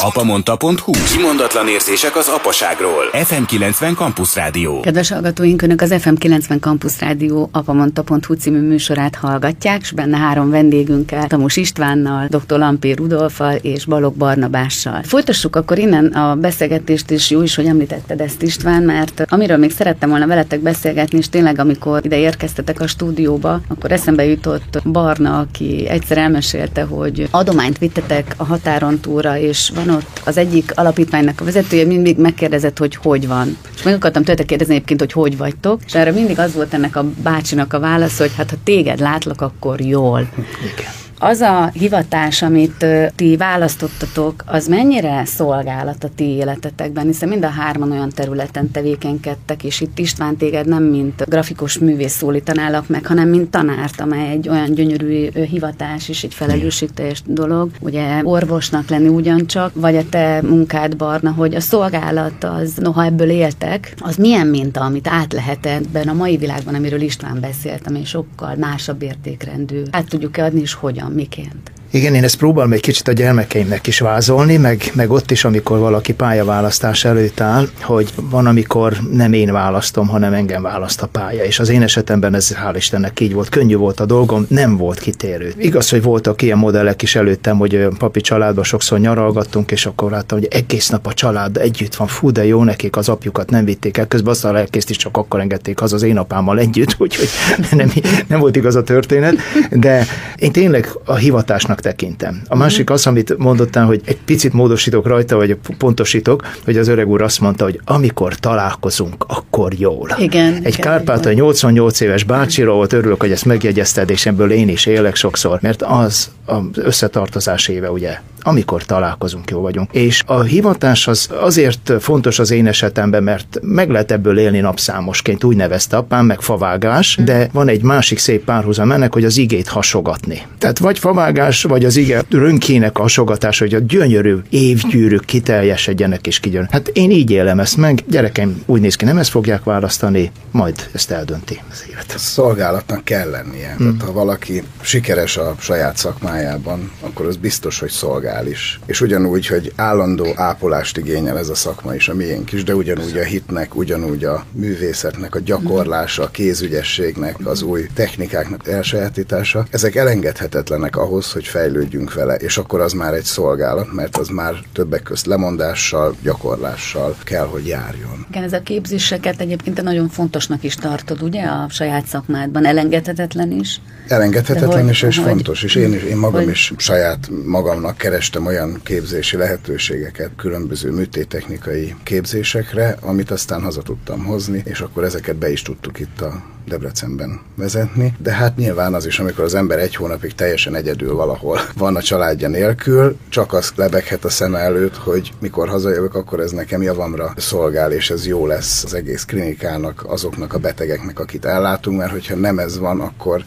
apamondta pont hu Kimondatlan érzések az apaságról. ef em kilencven Campus Rádió. Kedves hallgatóink, Önök az ef em kilencven Campus Rádió apamondta pont hu című műsorát hallgatják, és benne három vendégünkkel, Tamus Istvánnal, doktor Lampé Rudolffal és Balogh Barnabással. Folytassuk akkor innen a beszélgetést, és jó is, hogy említetted ezt, István, mert amiről még szerettem volna veletek beszélgetni, és tényleg amikor ide érkeztetek a stúdióba, akkor eszembe jutott Barna, aki egyszer elmesélte, hogy adományt vittetek a határon túlra, és van ott az egyik alapítványnak a vezetője, mindig megkérdezett, hogy hogy van. És meg akartam tőle kérdezni egyébként, hogy hogy vagytok, és erre mindig az volt ennek a bácsinak a válasz, hogy hát ha téged látlak, akkor jól. Igen. Az a hivatás, amit ti választottatok, az mennyire szolgálat a ti életetekben, hiszen mind a hárman olyan területen tevékenykedtek, és itt István téged nem mint grafikus művész szólítanálak meg, hanem mint tanárt, amely egy olyan gyönyörű hivatás és egy felelősségteljes dolog. Ugye orvosnak lenni ugyancsak, vagy a te munkád, Barna, hogy a szolgálat az, noha ebből éltek, az milyen minta, amit át lehet ebben a mai világban, amiről István beszélt, ami sokkal másabb értékrendű. Át tudjuk-e adni, és hogyan? Miként? Igen, én ezt próbálom egy kicsit a gyermekeimnek is vázolni, meg, meg ott is, amikor valaki pályaválasztás előtt áll, hogy van, amikor nem én választom, hanem engem választ a pálya. És az én esetemben ez hál' Istennek így volt, könnyű volt a dolgom, nem volt kitérő. Igaz, hogy voltak ilyen modellek is előttem, hogy papi családban sokszor nyaralgattunk, és akkor láttam, hogy egész nap a család együtt van, fú, de jó nekik, az apjukat nem vitték el, közben azt a lelkészt is csak akkor engedték haza az én apámmal együtt, úgyhogy nem, nem volt igaz a történet, de én tényleg a hivatásnak tekintem. A másik az, amit mondottál, hogy egy picit módosítok rajta, vagy pontosítok, hogy az öreg úr azt mondta, hogy amikor találkozunk, akkor jól. Igen, egy kárpátai nyolcvannyolc éves bácsira volt, örülök, hogy ezt megjegyezted, és ebből én is élek sokszor, mert az az összetartozás éve, ugye, amikor találkozunk, jó vagyunk. És a hivatás az azért fontos az én esetemben, mert meg lehet ebből élni napszámosként, úgy nevezte apám, meg favágás, de van egy másik szép párhuzam ennek, hogy az igét hasogatni. Tehát vagy favágás, vagy az ige rönkének a hasogatás, hogy a gyönyörű évgyűrűk kiteljesedjenek és kigyönnek. Hát én így élem ezt meg, gyerekeim úgy néz ki, nem ezt fogják választani, majd ezt eldönti az élet. A szolgálatnak kell lennie. Hmm. Tehát, ha valaki sikeres a saját szakmájában, akkor az biztos, hogy szolgál is. És ugyanúgy, hogy állandó ápolást igényel ez a szakma is, a miénk is, de ugyanúgy a hitnek, ugyanúgy a művészetnek a gyakorlása, a kézügyességnek, az új technikáknak elsajátítása, ezek elengedhetetlenek ahhoz, hogy fejlődjünk vele, és akkor az már egy szolgálat, mert az már többek közt lemondással, gyakorlással kell, hogy járjon. Igen, ez a képzéseket egyébként nagyon fontosnak is tartod, ugye, a saját szakmádban, elengedhetetlen is? Elengedhetetlen is, és hogy, fontos is. Én, is, én magam hogy... is saját magamnak kerestem olyan képzési lehetőségeket, különböző műtéttechnikai képzésekre, amit aztán haza tudtam hozni, és akkor ezeket be is tudtuk itt a Debrecenben vezetni, de hát nyilván az is, amikor az ember egy hónapig teljesen egyedül valahol van a családja nélkül, csak az lebeghet a szem előtt, hogy mikor hazajövök, akkor ez nekem javamra szolgál, és ez jó lesz az egész klinikának, azoknak a betegeknek, akit ellátunk, mert hogyha nem ez van, akkor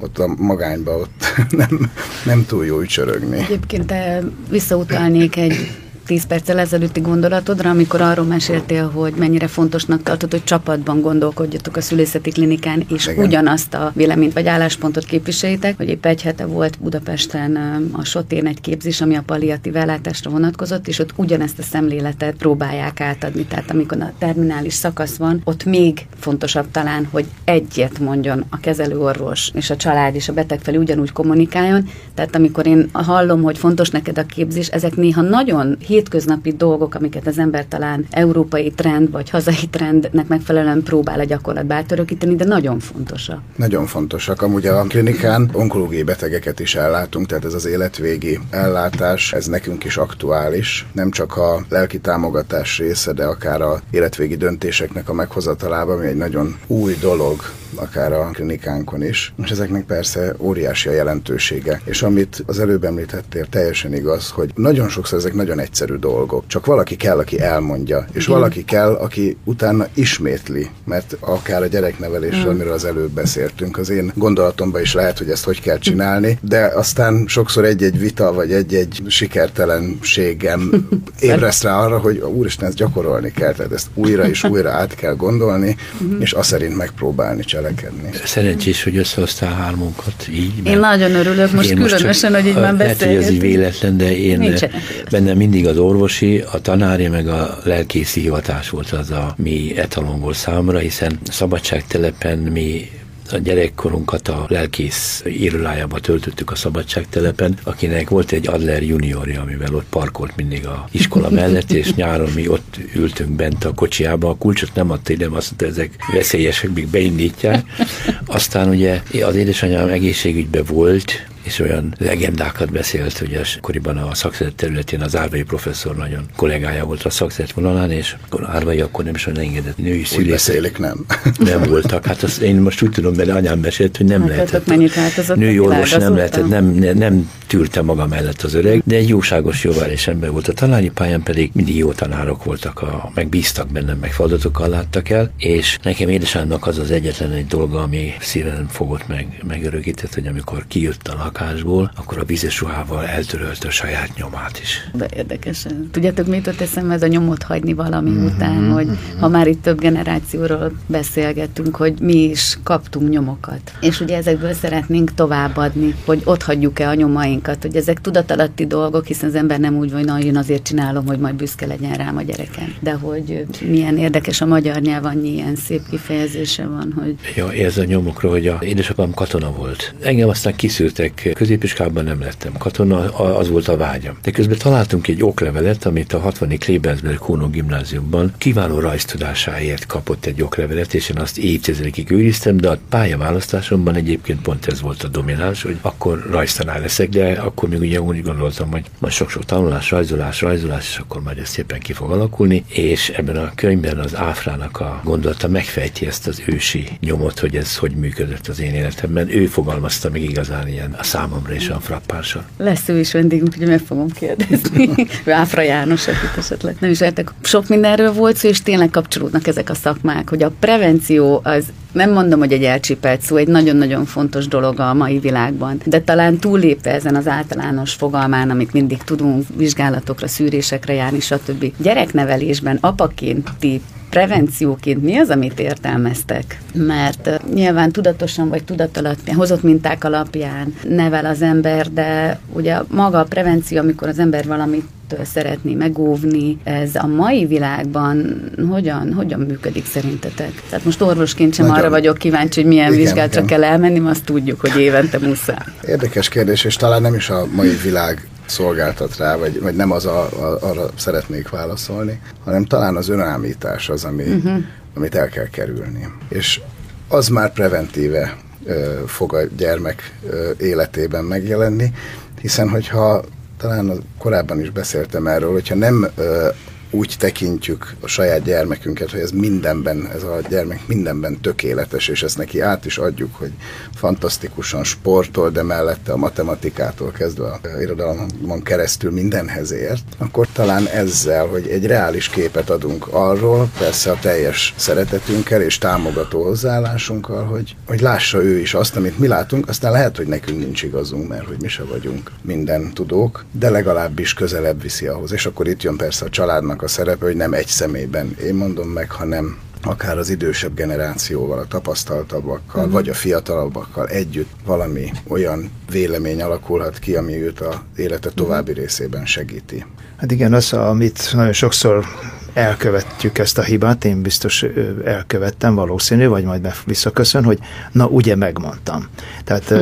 ott a magányba ott nem, nem túl jó ücsörögni. Egyébként visszautalnék egy tíz perccel ezelőtti gondolatodra, amikor arról meséltél, hogy mennyire fontosnak tartod, hogy csapatban gondolkodjatok a szülészeti klinikán, és igen, ugyanazt a véleményt vagy álláspontot képviseljétek, hogy épp egy hete volt Budapesten a Sotén egy képzés, ami a palliatív ellátásra vonatkozott, és ott ugyanezt a szemléletet próbálják átadni. Tehát amikor a terminális szakasz van, ott még fontosabb talán, hogy egyet mondjon a kezelő orvos, és a család és a beteg felé ugyanúgy kommunikáljon. Tehát amikor én hallom, hogy fontos neked a képzés, ezek néha nagyon hétköznapi dolgok, amiket az ember talán európai trend vagy hazai trendnek megfelelően próbál a gyakorlatba átörökíteni, de nagyon fontosak. Nagyon fontosak. Amúgy a klinikán onkológiai betegeket is ellátunk, tehát ez az életvégi ellátás, ez nekünk is aktuális. Nem csak a lelki támogatás része, de akár a életvégi döntéseknek a meghozatalában, ami egy nagyon új dolog akár a klinikánkon is, és ezeknek persze óriási a jelentősége. És amit az előbb említettél, teljesen igaz, hogy nagyon sokszor ezek nagyon egyszerű dolgok, csak valaki kell, aki elmondja, és igen, valaki kell, aki utána ismétli, mert akár a gyereknevelésről, amiről az előbb beszéltünk, az én gondolatomban is lehet, hogy ezt hogy kell csinálni, de aztán sokszor egy-egy vita, vagy egy-egy sikertelenségem ébreszt rá arra, hogy úristen, ezt gyakorolni kell, tehát ezt újra és újra át kell gondolni, és azt szerint megpróbálni cselekedni. Szerencsés, hogy összehoztál hármunkat így. Én nagyon örülök most, különösen, most, hogy így már beszélgetünk. Ez így véletlen, de én nincsenek. Bennem mindig az orvosi, a tanári, meg a lelkészi hivatás volt az a mi etalon volt számra, hiszen Szabadságtelepen mi a gyerekkorunkat a lelkész irodájába töltöttük a Szabadságtelepen, akinek volt egy Adler juniorja, amivel ott parkolt mindig a iskola mellett, és nyáron mi ott ültünk bent a kocsiába, a kulcsot nem adta ide, azt mondta, ezek veszélyesek, még beindítják. Aztán ugye az édesanyám egészségügyben volt, és olyan legendákat beszélt, ugye akkoriban a szakszert területén az Árvai professzor nagyon kollégája volt a szakszert vonalán, és akkor Árvai akkor nem is olyan engedett női szülészek. Beszélik, nem. Nem voltak. Hát azt én most úgy tudom, mert anyám mesélt, hogy nem hát lehetett. A női orvos nem lehetett, nem, nem, nem tűrte maga mellett az öreg, de egy jóságos, jóvágyas ember volt. A tanári pályán pedig mindig jó tanárok voltak, a, meg bíztak bennem, meg feladatokkal láttak el, és nekem édesanyámnak az az egyetlen egy dolga, ami szíven fogott meg, megörökített, hogy amikor kijött a lak, akkor a vízes ruhával eltörölte a saját nyomát is. De érdekesen. Tudjátok, mit ott eszembe ez a nyomot hagyni valami mm-hmm. után, hogy ha már itt több generációról beszélgettünk, hogy mi is kaptunk nyomokat. És ugye ezekből szeretnénk továbbadni, hogy ott hagyjuk-e a nyomainkat, hogy ezek tudatalatti dolgok, hiszen az ember nem úgy van, na, én azért csinálom, hogy majd büszke legyen rám a gyerekem. De hogy milyen érdekes a magyar nyelv, annyi ilyen szép kifejezése van, hogy... Ja, ez a nyomokra, hogy a édesapám katona volt. Engem aztán kiszűrtek, középiskolában nem lettem katona, az volt a vágyam. De közben találtunk egy oklevelet, amit a hatvanadik Klebersberg Kónó gimnáziumban kiváló rajztudásáért kapott egy oklevelet, és én azt évtizedekig őriztem, de a pályaválasztásomban egyébként pont ez volt a domináns, hogy akkor rajztanár leszek, de akkor még ugye úgy gondoltam, hogy majd sok-sok tanulás, rajzolás, rajzolás, és akkor majd ez szépen ki fog alakulni, és ebben a könyvben az Áfrának a gondolata megfejti ezt az ősi nyomot, hogy ez hogy működött az én életemben. Ő fogalmazta meg igazán ilyen a számomra is a frappánsan. Lesz ő is vendégünk, hogy meg fogom kérdezni. Áfra János, akit esetleg nem is értek. Sok mindenről volt szó, és tényleg kapcsolódnak ezek a szakmák, hogy a prevenció az, nem mondom, hogy egy elcsipelt szó, egy nagyon-nagyon fontos dolog a mai világban, de talán túllépve ezen az általános fogalmán, amit mindig tudunk, vizsgálatokra, szűrésekre járni, stb. Gyereknevelésben apakinti prevencióként mi az, amit értelmeztek? Mert uh, nyilván tudatosan vagy tudatalatt hozott minták alapján nevel az ember, de ugye maga a prevenció, amikor az ember valamit szeretné megóvni. Ez a mai világban hogyan, hogyan működik szerintetek? Tehát most orvosként sem nagyon arra vagyok kíváncsi, hogy milyen igen, vizsgálatra igen. kell elmenni, azt tudjuk, hogy évente muszáj. Érdekes kérdés, és talán nem is a mai világ szolgáltat rá, vagy, vagy nem az a, a, arra szeretnék válaszolni, hanem talán az önállítás az, ami, uh-huh. amit el kell kerülni. És az már preventíve ö, fog a gyermek ö, életében megjelenni, hiszen hogyha talán korábban is beszéltem erről, hogyha nem ö, úgy tekintjük a saját gyermekünket, hogy ez mindenben, ez a gyermek mindenben tökéletes, és ezt neki át is adjuk, hogy fantasztikusan sportol, de mellette a matematikától kezdve a irodalomon keresztül mindenhez ért, akkor talán ezzel, hogy egy reális képet adunk arról, persze a teljes szeretetünkkel és támogató hozzáállásunkkal, hogy, hogy lássa ő is azt, amit mi látunk, aztán lehet, hogy nekünk nincs igazunk, mert hogy mi se vagyunk minden tudók, de legalábbis közelebb viszi ahhoz, és akkor itt jön persze a családnak a szerepe, hogy nem egy személyben én mondom meg, hanem akár az idősebb generációval, a tapasztaltabbakkal, uh-huh. vagy a fiatalabbakkal együtt valami olyan vélemény alakulhat ki, ami őt az élete további uh-huh. részében segíti. Hát igen, az, amit nagyon sokszor elkövetjük ezt a hibát, én biztos elkövettem, valószínű, vagy majd visszaköszön, hogy na, ugye megmondtam. Tehát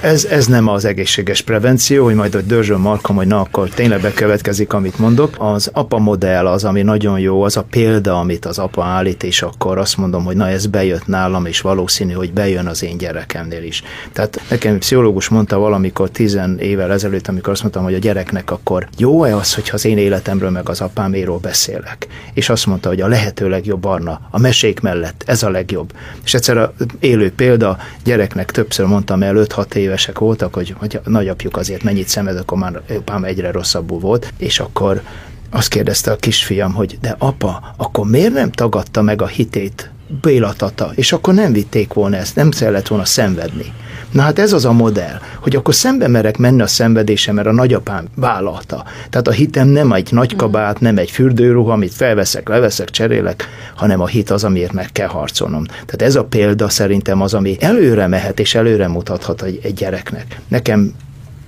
ez, ez nem az egészséges prevenció, hogy majd ott dörzsön markom, hogy na, akkor tényleg bekövetkezik, amit mondok. Az apa modell az, ami nagyon jó, az a példa, amit az apa állít, és akkor azt mondom, hogy na, ez bejött nálam, és valószínű, hogy bejön az én gyerekemnél is. Tehát nekem pszichológus mondta valamikor tízen évvel ezelőtt, amikor azt mondtam, hogy a gyereknek akkor jó-e az, hogyha az én életemről meg az apáméról beszélek. és azt mondta, hogy a lehető legjobb barna, a mesék mellett, ez a legjobb. És egyszer a élő példa, gyereknek többször mondtam el, öt-hat évesek voltak, hogy, hogy a nagyapjuk azért mennyit szenved, akkor már apám egyre rosszabbul volt, és akkor azt kérdezte a kisfiam, hogy de apa, akkor miért nem tagadta meg a hitét Béla tata, és akkor nem vitték volna ezt, nem kellett volna szenvedni. Na hát ez az a modell, hogy akkor szembe merek menni a szenvedésem, mert a nagyapám vállalta. Tehát a hitem nem egy nagy kabát, nem egy fürdőruha, amit felveszek, leveszek, cserélek, hanem a hit az, amiért meg kell harcolnom. Tehát ez a példa szerintem az, ami előre mehet és előre mutathat egy, egy gyereknek. Nekem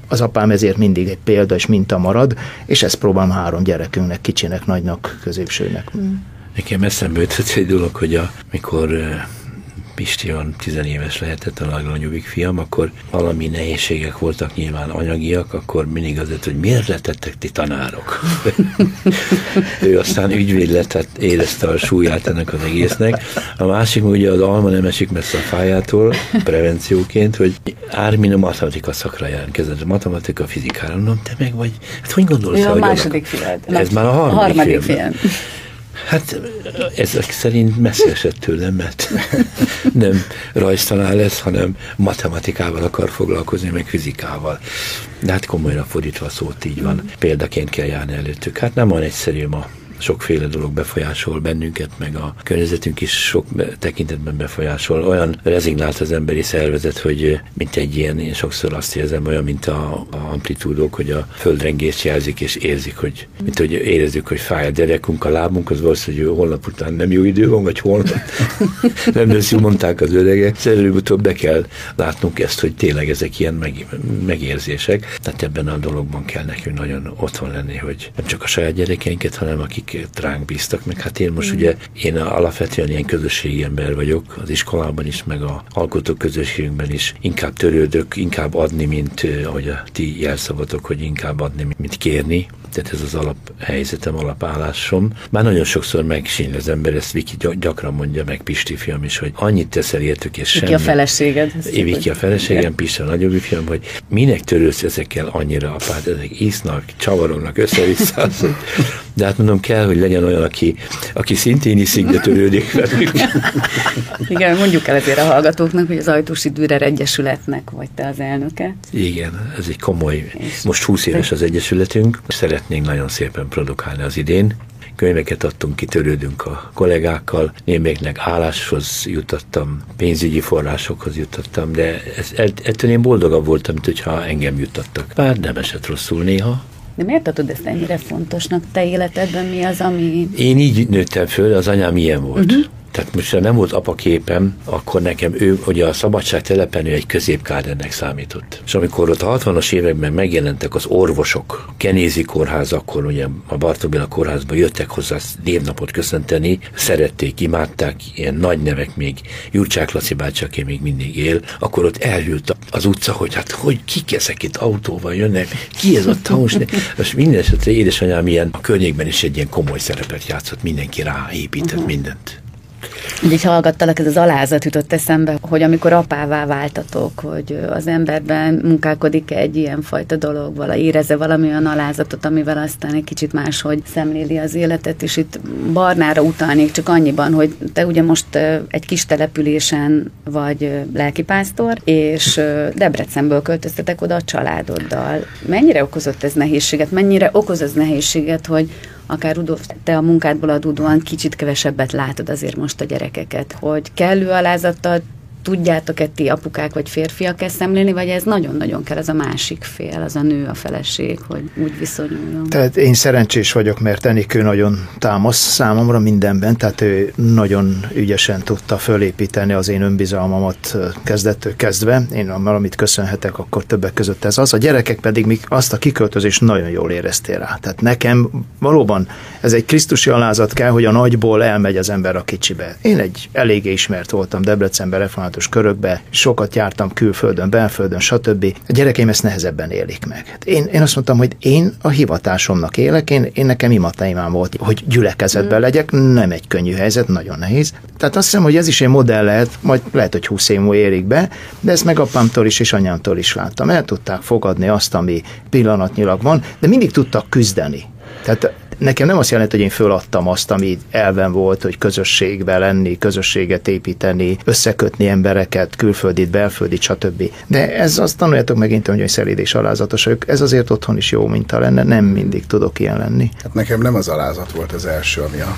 az apám ezért mindig egy példa és minta marad, és ezt próbálom három gyerekünknek, kicsinek, nagynak, középsőnek. Mm. Nekem eszembe jutott egy dolog, hogy amikor Pistian tizenéves lehetett, a legnagyobbik fiam, akkor valami nehézségek voltak, nyilván anyagiak, akkor mindig azért, hogy miért letettek ti tanárok? Ő aztán ügyvéd lett, hát érezte a súlyát ennek az egésznek. A másik ugye az alma nem esik messze a fájától, prevencióként, hogy Ármin a matematika szakra jelentkezett, matematika, fizikára, mondom, te meg vagy, hát hogy gondolsz? Ő a második fiad. Ez már a harmadik fiad. Hát ezek szerint messze esett tőlem, mert nem rajztanár lesz, hanem matematikával akar foglalkozni, meg fizikával. De hát komolyan fordítva szót így van. Példaként kell járni előttük. Hát nem van egyszerű ma. Sokféle dolog befolyásol bennünket, meg a környezetünk is sok tekintetben befolyásol. Olyan rezignált az emberi szervezet, hogy mint egy ilyen, én sokszor azt érzem, olyan, mint a, a amplitúdók, hogy a földrengést jelzik és érzik, hogy, mint hogy érezzük, hogy fáj a derekunk, a lábunk, az valószínűleg, hogy holnap után nem jó idő van, vagy holnap. Nem leszünk, mondták az öregek. Előbb-utóbb be kell látnunk ezt, hogy tényleg ezek ilyen meg, megérzések. Tehát ebben a dologban kell nekünk nagyon otthon lenni, hogy nem csak a saját gyerekeinket, hanem akik ránk bíztak meg. Hát én most mm. ugye én alapvetően ilyen közösségi ember vagyok, az iskolában is, meg a alkotó közösségünkben is inkább törődök, inkább adni, mint ahogy a ti jelszavatok, hogy inkább adni, mint kérni. Tehát ez az alaphelyzetem, alapállásom. Már nagyon sokszor megsínli az ember, ezt Viki gyakran mondja, meg Pisti fiam is, hogy annyit teszel értük, és semmi. Viki a feleséged. Én Viki a feleségem, Pisti a nagyobb fiam, hogy minek törődsz ezekkel annyira, apát, ezek isznak, csavarognak, össze-vissza. De hát mondom, kell, hogy legyen olyan, aki, aki szintén iszik, de törődik velük. Igen, mondjuk el ezért a hallgatóknak, hogy az Ajtósi Dürer Egyesületnek vagy te az elnöke. Igen, ez egy komoly, most húsz éves az egyesületünk, szeretnénk nagyon szépen produkálni az idén. Könyveket adtunk ki, törődünk a kollégákkal, némelyiknek álláshoz jutottam, pénzügyi forrásokhoz jutottam, de ez, ettől én boldogabb voltam, mint hogyha engem jutottak. Bár nem esett rosszul néha. De miért adod ezt ennyire fontosnak? Te életedben mi az, ami... Én így nőttem föl, az anyám ilyen volt. Uh-huh. Tehát most, ha nem volt apaképem, akkor nekem ő, ugye a Szabadság telepen ő egy középkádernek számított. És amikor ott a hatvanas években megjelentek az orvosok, Kenézi kórház, akkor ugye a Bartók Béla kórházba jöttek hozzá névnapot köszönteni, szerették, imádták, ilyen nagy nevek még, Júrcsák Laci bácsi, aki még mindig él, akkor ott elhűlt az utca, hogy hát hogy kik ezek itt autóval jönnek, ki ez a Tamus? Most minden esetre édesanyám ilyen, a környékben is egy ilyen komoly szerepet játszott, mindenki ráépített uh-huh. mindent. Így hallgattalak, ez az alázat jutott eszembe, hogy amikor apává váltatok, hogy az emberben munkálkodik egy ilyenfajta dolog, vala, érezze valami olyan alázatot, amivel aztán egy kicsit máshogy szemléli az életet, és itt Barnára utalnék csak annyiban, hogy te ugye most egy kis településen vagy lelkipásztor, és Debrecenből költöztetek oda a családoddal. Mennyire okozott ez nehézséget? Mennyire okoz ez nehézséget, hogy akár Rudolf, te a munkádból adódóan kicsit kevesebbet látod azért most a gyerekeket, hogy kellő alázattal tudjátok-e ti apukák vagy férfiak ezt szemlélni, vagy ez nagyon-nagyon kell, ez a másik fél, az a nő, a feleség, hogy úgy viszonyuljon. Tehát én szerencsés vagyok, mert Enikő nagyon támasz számomra mindenben, tehát ő nagyon ügyesen tudta fölépíteni az én önbizalmamat kezdettől kezdve. Én amit köszönhetek, akkor többek között ez az. A gyerekek pedig azt a kiköltözést nagyon jól éreztél rá. Tehát nekem valóban ez egy krisztusi alázat kell, hogy a nagyból elmegy az ember a kicsibe. Én egy eléggé ismert voltam Debrecenben, református körökbe, sokat jártam külföldön, belföldön, stb. A gyerekeim ezt nehezebben élik meg. Én, én azt mondtam, hogy én a hivatásomnak élek, én, én nekem imatáimám volt, hogy gyülekezetben legyek, nem egy könnyű helyzet, nagyon nehéz. Tehát azt hiszem, hogy ez is egy modell lehet, majd lehet, hogy húsz év múlva érik be, de ezt meg apámtól is és anyámtól is láttam. El tudták fogadni azt, ami pillanatnyilag van, de mindig tudtak küzdeni. Tehát nekem nem azt jelenti, hogy én föladtam azt, ami elven volt, hogy közösségben lenni, közösséget építeni, összekötni embereket, külföldit, belföldit, stb. De ez azt tanuljátok megint, hogy szelíd és alázatos vagyok. Ez azért otthon is jó minta lenne, nem mindig tudok ilyen lenni. Hát nekem nem az alázat volt az első, ami a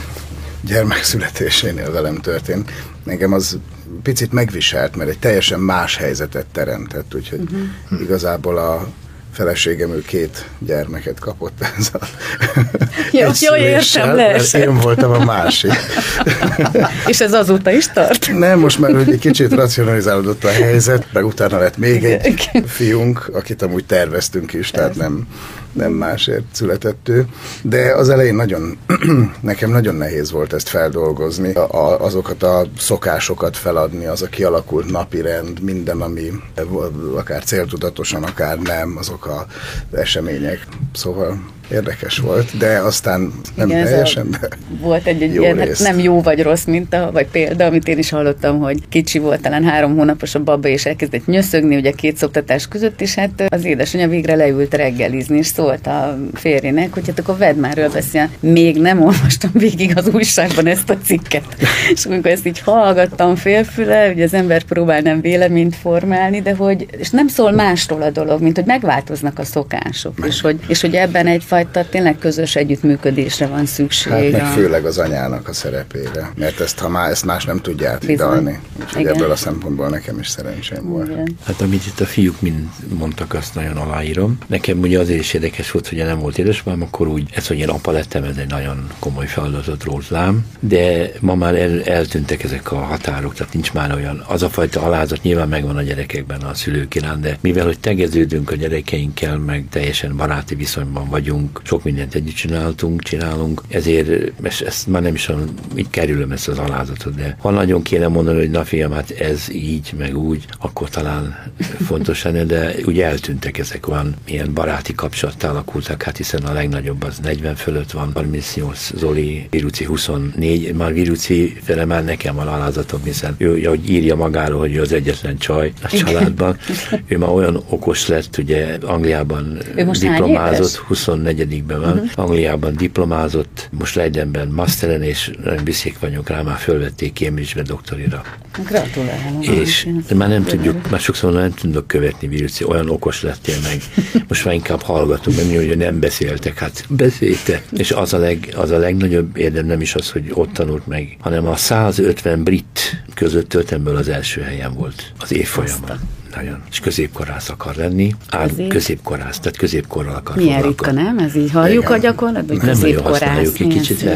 gyermek születésénél velem történt. Engem az picit megviselt, mert egy teljesen más helyzetet teremtett, úgyhogy uh-huh. igazából a feleségem, ő két gyermeket kapott ez a jó, jó értem, leesett. Én voltam a másik. És ez azóta is tart? Nem, most már egy kicsit racionalizálódott a helyzet, meg utána lett még egy fiunk, akit amúgy terveztünk is, tehát nem, nem másért született ő. De az elején nagyon, nekem nagyon nehéz volt ezt feldolgozni, a, azokat a szokásokat feladni, az a kialakult napirend, minden, ami akár céltudatosan, akár nem, azok a események. Szóval érdekes volt, de aztán nem igen, teljesen volt egy, egy ilyen, hát nem jó vagy rossz minta, vagy példa, amit én is hallottam, hogy kicsi volt, talán három hónapos a baba, és elkezdett nyöszögni, ugye két szoptatás között, és hát az édesanyja végre leült reggelizni, és szólt a férjének, hogy hát akkor vedd már, beszél. Még nem olvastam végig az újságban ezt a cikket. És amikor ezt így hallgattam félfüle, ugye az ember próbál nem véleményt formálni, de hogy, és nem szól másról a dolog, mint hogy megváltoznak a szokások, és hogy, és hogy ebben egy tehát tényleg közös együttműködésre van szükség. Hát meg főleg az anyának a szerepére, mert ezt, ha má, ezt más nem tudja átidalni. Úgyhogy igen. Ebből a szempontból nekem is szerencsém volt. Igen. Hát amit itt a fiúk mind mondtak, azt nagyon aláírom. Nekem ugye azért is érdekes volt, hogy nem volt édesapám, akkor úgy ez, hogy én apa lettem, ez egy nagyon komoly feladat volt rám, de ma már el, eltűntek ezek a határok, tehát nincs már olyan, az a fajta alázat nyilván megvan a gyerekekben, a szülők iránt, de mivel, hogy tegeződünk a gyerekeinkkel, meg teljesen baráti viszonyban vagyunk, sok mindent együtt csináltunk, csinálunk, ezért ezt már nem is tudom, így kerülöm ezt az alázatot, de ha nagyon kéne mondani, hogy na fiam, hát ez így, meg úgy, akkor talán fontos lenne, de úgy eltűntek ezek olyan, ilyen baráti kapcsolattá alakultak, hát hiszen a legnagyobb az negyven fölött van, harmincnyolc Zoli, Viruci huszonnégy, már Viruci fele már nekem van alázatom, hiszen ő, ahogy írja magáról, hogy ő az egyetlen csaj a családban, ő már olyan okos lett, ugye Angliában diplomázott, huszonnégy negyedikben van, uh-huh. Angliában diplomázott, most Leidenben masteren, és nagyon büszék vagyok rá, már fölvették Cambridge-be doktorira. Gratulálom. És már nem tudjuk, már sokszor nem tudok követni, Viruci, olyan okos lettél meg. Most már inkább hallgatunk, mert mondjuk, hogy nem beszéltek, hát beszélte. És az a, leg, az a legnagyobb érdem nem is az, hogy ott tanult meg, hanem a százötven brit között töltemből az első helyen volt az évfolyamon. Nagyon. És középkorász akar lenni. Ár, középkorász, tehát középkorral akar. Milyen ritka, nem? Ez így halljuk igen. a gyakorlatban, hogy középkorász. Nem nagyon használjuk, egy kicsit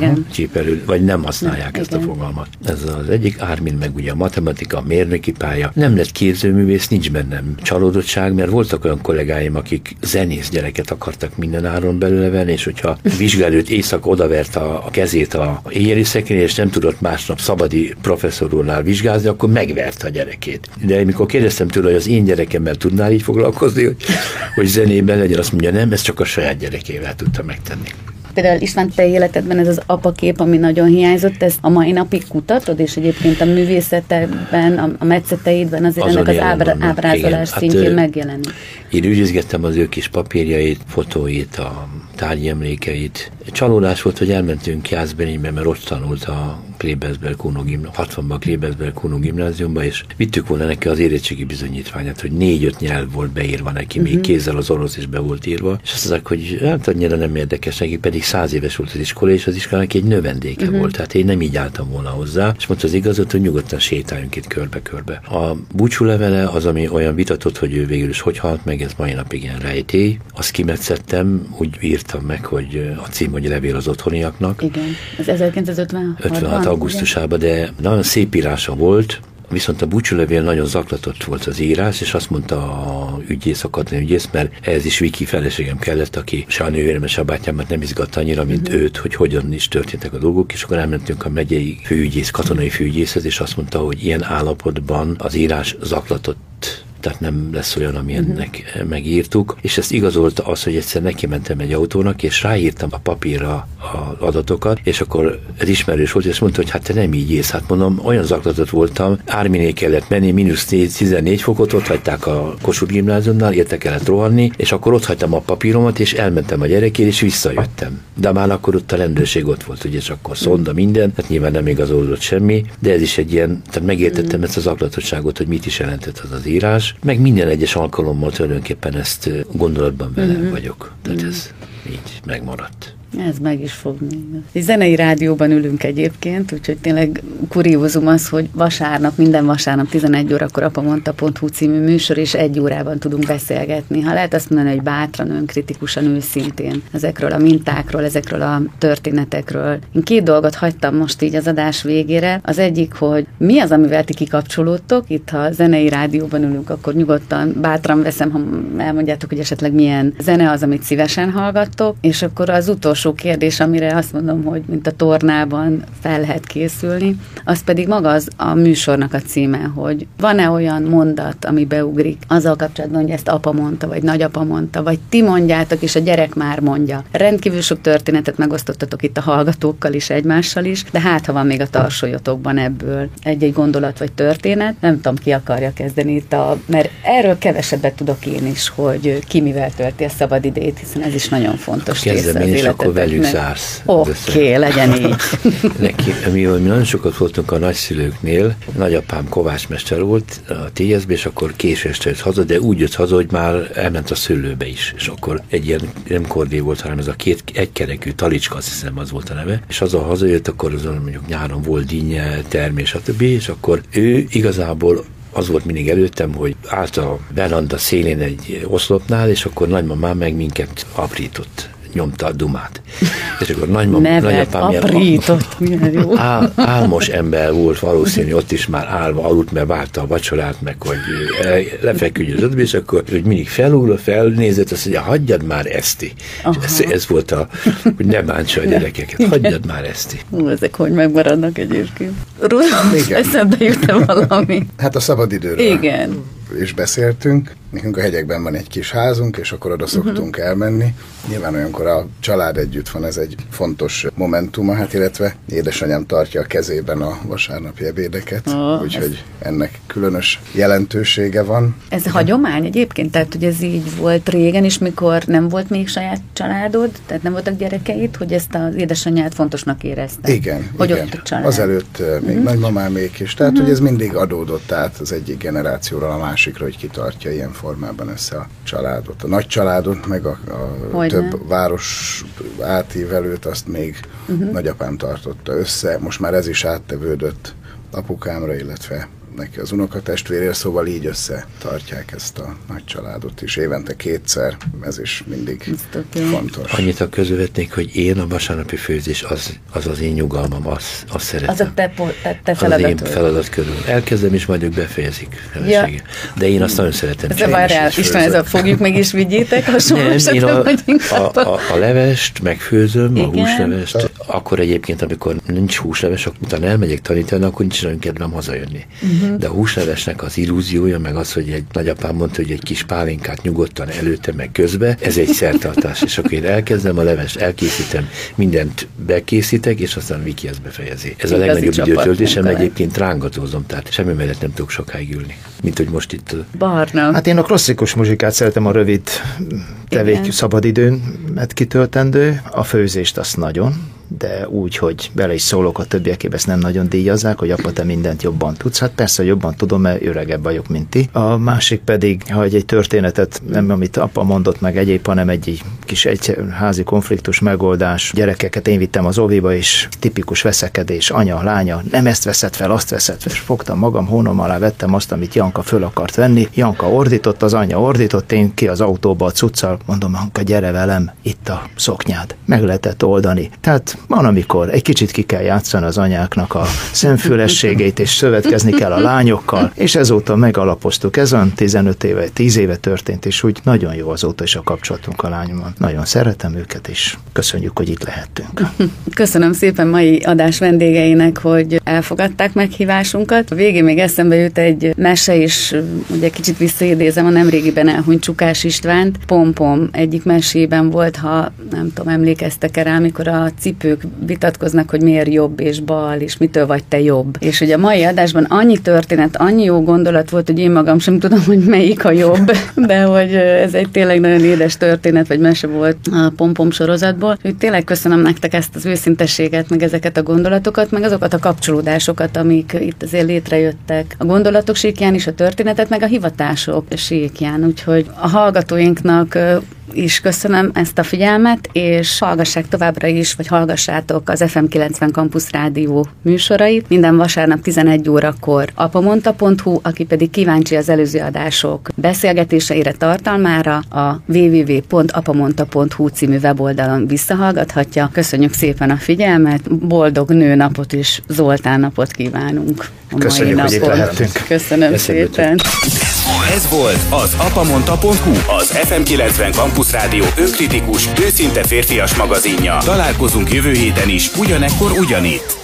elcsíperül, vagy nem használják nem, ezt igen. a fogalmat. Ez az egyik, Ármin meg ugye a matematika, a mérnöki pálya. Nem lett képzőművész, nincs bennem csalódottság, mert voltak olyan kollégáim, akik zenész gyereket akartak mindenáron belőle venni, és hogyha vizsgálőt éjszaka odavert a, a kezét a éjjeli szekrényre, és nem tudott másnap szabadi professzor úrnál vizsgázni, akkor megverte a gyerekét. De amikor kérdeztem tőle, hogy az én gyerekemmel tudnál így foglalkozni, hogy, hogy zenében legyen, azt mondja, nem, ezt csak a saját gyerekével tudta megtenni. Például István, te életedben ez az apakép, ami nagyon hiányzott, ez a mai napig kutatod, és egyébként a művészetben, a metszeteidben azért azon ennek az ábra, ábrázolás igen, szintjén hát, megjelenik. Én ügyizgettem az ő kis papírjait, fotóit, a tárgyi emlékeit. Csalódás volt, hogy elmentünk Jászberénybe, mert ott tanult a hatvanban Klebelsberg Kuno gimnáziumba, és vittük volna neki az érettségi bizonyítványát, hogy négy-öt nyelv volt beírva neki, uh-huh. még kézzel az orosz is be volt írva, és azt mondták, hogy hát annyira nem érdekes neki, pedig száz éves volt az iskola, és az iskolának egy növendéke uh-huh. volt, hát én nem így álltam volna hozzá, és mondta az igazat, hogy nyugodtan sétáljunk itt körbe-körbe. A búcsúlevele az, ami olyan vitatott, hogy ő végül is hogy halt meg, ez mai napig ilyen rejtély. Azt kimetszettem, úgy írtam meg, hogy a cím, hogy levél az otthoniaknak. Igen, ez ezerkilencszázötvenhat augusztusában, de nagyon szép írása volt, viszont a búcsúlevél nagyon zaklatott volt az írás, és azt mondta a ügyész, a katonai ügyész, mert ez is Viki feleségem kellett, aki sajnálja véremes a bátyámat nem izgatta annyira, mint mm-hmm. őt, hogy hogyan is történtek a dolgok, és akkor elmentünk a megyei főügyész, katonai főügyészhez, és azt mondta, hogy ilyen állapotban az írás zaklatott. tehát nem lesz olyan, amilyennek uh-huh. megírtuk, és ezt igazolta az, hogy egyszer neki mentem egy autónak, és ráírtam a papírra az adatokat, és akkor ez ismerős volt, és azt mondta, hogy hát te nem így írsz, hát mondom, olyan zaklatott voltam, Árminé kellett menni, mínusz tizennégy fokot, ott hagyták a Kossuth gimnáziumnál, érte kellett rohanni, és akkor ott hagytam a papíromat, és elmentem a gyerekért, és visszajöttem. De már akkor ott a rendőrség ott volt, ugye, és akkor szonda minden, hát nyilván nem igazolódott semmi, de ez is egy ilyen, tehát megértettem ezt az zaklatosságot, hogy mit is jelentett az az írás, meg minden egyes alkalommal tulajdonképpen ezt gondolatban vele mm-hmm. vagyok. Tehát mm. ez így megmaradt. Ez meg is fog minden. Egy zenei rádióban ülünk egyébként, úgyhogy tényleg kuriózum az, hogy vasárnap, minden vasárnap tizenegy órakor apamondta pont hu című műsor, és egy órában tudunk beszélgetni. Ha lehet azt mondani, hogy bátran, önkritikusan, őszintén ezekről a mintákról, ezekről a történetekről. Én két dolgot hagytam most így az adás végére. Az egyik, hogy mi az, amivel ti kikapcsolódtok. Itt, ha zenei rádióban ülünk, akkor nyugodtan, bátran veszem, ha elmondjátok, hogy esetleg milyen zene az, amit szívesen hallgattok, és akkor az utolsó sok kérdés, amire azt mondom, hogy mint a tornában fel lehet készülni, az pedig maga az a műsornak a címe, hogy van-e olyan mondat, ami beugrik azzal kapcsolatban, hogy ezt apa mondta, vagy nagyapa mondta, vagy ti mondjátok, és a gyerek már mondja. Rendkívül sok történetet megosztottatok itt a hallgatókkal is, egymással is, de hát, ha van még a tarsolyotokban ebből egy-egy gondolat vagy történet, nem tudom, ki akarja kezdeni itt a... mert erről kevesebbet tudok én is, hogy ki mivel tölti a szabad idejét, hiszen ez is nagyon fontos része az életet. Akkor velük zársz. Oké, okay, legyen így. Neki, mi, mi nagyon sokat voltunk a nagyszülőknél, nagyapám kovácsmester volt a té es bé, és akkor késő este jött haza, de úgy jött haza, hogy már elment a szülőbe is. És akkor egy ilyen, nem kordé volt, hanem ez a két egykerekű talicska, azt hiszem az volt a neve, és az a hazajött, akkor azon mondjuk nyáron volt dinnye, termés, stb. És akkor ő igazából az volt mindig előttem, hogy állt a veranda szélén egy oszlopnál, és akkor nagymamám meg minket aprított. Nyomta a dumát. És akkor nagymam, nevet, aprított, milyen jó. Ál, álmos ember volt valószínű, ott is már álva aludt, mert várta a vacsorát, meg hogy lefeküdj az ötbe, és akkor hogy mindig felugra, felnézett, azt mondja, hagyjad már eszti. Ez, ez volt a, hogy ne bántsa a gyerekeket, hagyjad már eszti. Hú, ezek hogy megmaradnak egyébként. Rudolf, eszembe jut-e valami? Hát a szabadidőről. Igen. És beszéltünk. Nekünk a hegyekben van egy kis házunk, és akkor oda szoktunk uh-huh. elmenni. Nyilván olyankor a család együtt van, ez egy fontos momentuma, hát illetve édesanyám tartja a kezében a vasárnapi ebédeket, oh, úgyhogy ez... ennek különös jelentősége van. Ez uh-huh. hagyomány egyébként? Tehát, hogy ez így volt régen is, mikor nem volt még saját családod, tehát nem voltak gyerekeid, hogy ezt az édesanyád fontosnak érezte? Igen, hogy igen. Ott a család? Azelőtt uh-huh. még nagymamámék is, tehát, uh-huh. hogy ez mindig adódott át az egyik generációra a másikra, hogy kitartja ilyen formában össze a családot. A nagy családot, meg a, a több város átívelőt, azt még uh-huh. nagyapám tartotta össze. Most már ez is áttevődött apukámra, illetve neki az unokatestvérért, szóval így összetartják ezt a nagy családot is. Évente kétszer, ez is mindig Biztoké. fontos. Annyit a közövetnék, hogy én a vasárnapi főzés, az az, az én nyugalmam, azt az szeretem. Az a te, te feladat. Az én feladat körül. Elkezdem, és majd ők befejezik. Ja. De én azt nagyon szeretem. Ez várjál, István, ez a fogjuk meg is vigyétek, hasonlósak nem vagyunk. A, a, a levest megfőzöm, igen. A húslevest, akkor egyébként, amikor nincs húsleves, akkor utána elmegyek tanítani, akkor nincs nagyon kedvem hazajönni. Uh-huh. De a húslevesnek az illúziója, meg az, hogy egy nagyapám mondta, hogy egy kis pálinkát nyugodtan előtte, meg közbe, ez egy szertartás. És akkor én elkezdem a levest, elkészítem, mindent bekészítek, és aztán Viki ezt befejezi. Ez a legnagyobb időtöltésem, egyébként rángatózom, tehát semmi mellett nem tudok sokáig ülni. Mint hogy most itt. Barna. Hát én a klasszikus muzsikát szeretem a rövid tevék szabadidőn kitöltendő, a főzést azt nagyon, de úgy, hogy bele is szólok a többiekébe, ezt nem nagyon díjazzák, hogy apa, te mindent jobban tudsz. Hát persze, jobban tudom, mert öregebb vagyok, mint ti. A másik pedig, ha egy, egy történetet, nem amit apa mondott meg egyéb, hanem egy kis egy házi konfliktus megoldás. Gyerekeket én vittem az óviba, és tipikus veszekedés, anya, lánya, nem ezt veszed fel, azt veszed fel. És fogtam magam, hónom alá vettem azt, amit Janka föl akart venni. Janka ordított, az anya ordított, én ki az autóba a cuccal, mondom, Janka, gyere velem, itt a szoknyád. Meg lehetett oldani. Tehát Van, amikor egy kicsit ki kell játszani az anyáknak a szemfülességét, és szövetkezni kell a lányokkal, és ezóta megalapoztuk. Ez olyan tizenöt éve, tíz éve történt, és úgy nagyon jó azóta is a kapcsolatunk a lányommal. Nagyon szeretem őket, és köszönjük, hogy itt lehettünk. Köszönöm szépen mai adás vendégeinek, hogy elfogadták meghívásunkat. A végén még eszembe jut egy mese is, ugye kicsit visszaidézem a nemrégiben elhunyt Csukás Istvánt. Pompom egyik mesében volt, ha nem tudom, emlékeztek-e rá, amikor a cipők vitatkoznak, hogy miért jobb és bal, és mitől vagy te jobb. És hogy a mai adásban annyi történet, annyi jó gondolat volt, hogy én magam sem tudom, hogy melyik a jobb, de hogy ez egy tényleg nagyon édes történet, vagy mese volt a Pompom sorozatból. Úgy tényleg köszönöm nektek ezt az őszintességet, meg ezeket a gondolatokat, meg azokat a kapcsolódásokat, amik itt azért létrejöttek. A gondolatok síkján is a történetet, meg a hivatások síkján. Úgyhogy a hallgatóinknak is köszönöm ezt a figyelmet, és hallgassák továbbra is, vagy hallgassátok az ef em kilencven Campus Rádió műsorait. Minden vasárnap tizenegy órakor apamondta pont hu, aki pedig kíváncsi az előző adások beszélgetéseire, tartalmára, a double-u double-u double-u pont apamondta pont hu című weboldalon visszahallgathatja. Köszönjük szépen a figyelmet, boldog nőnapot és Zoltán napot kívánunk. Köszönjük, hogy itt lehettünk. Köszönöm Köszönjük. szépen. Ez volt az apamondta pont hu, az ef em kilencven Campus Rádió önkritikus, őszinte férfias magazinja. Találkozunk jövő héten is, ugyanekkor ugyanitt.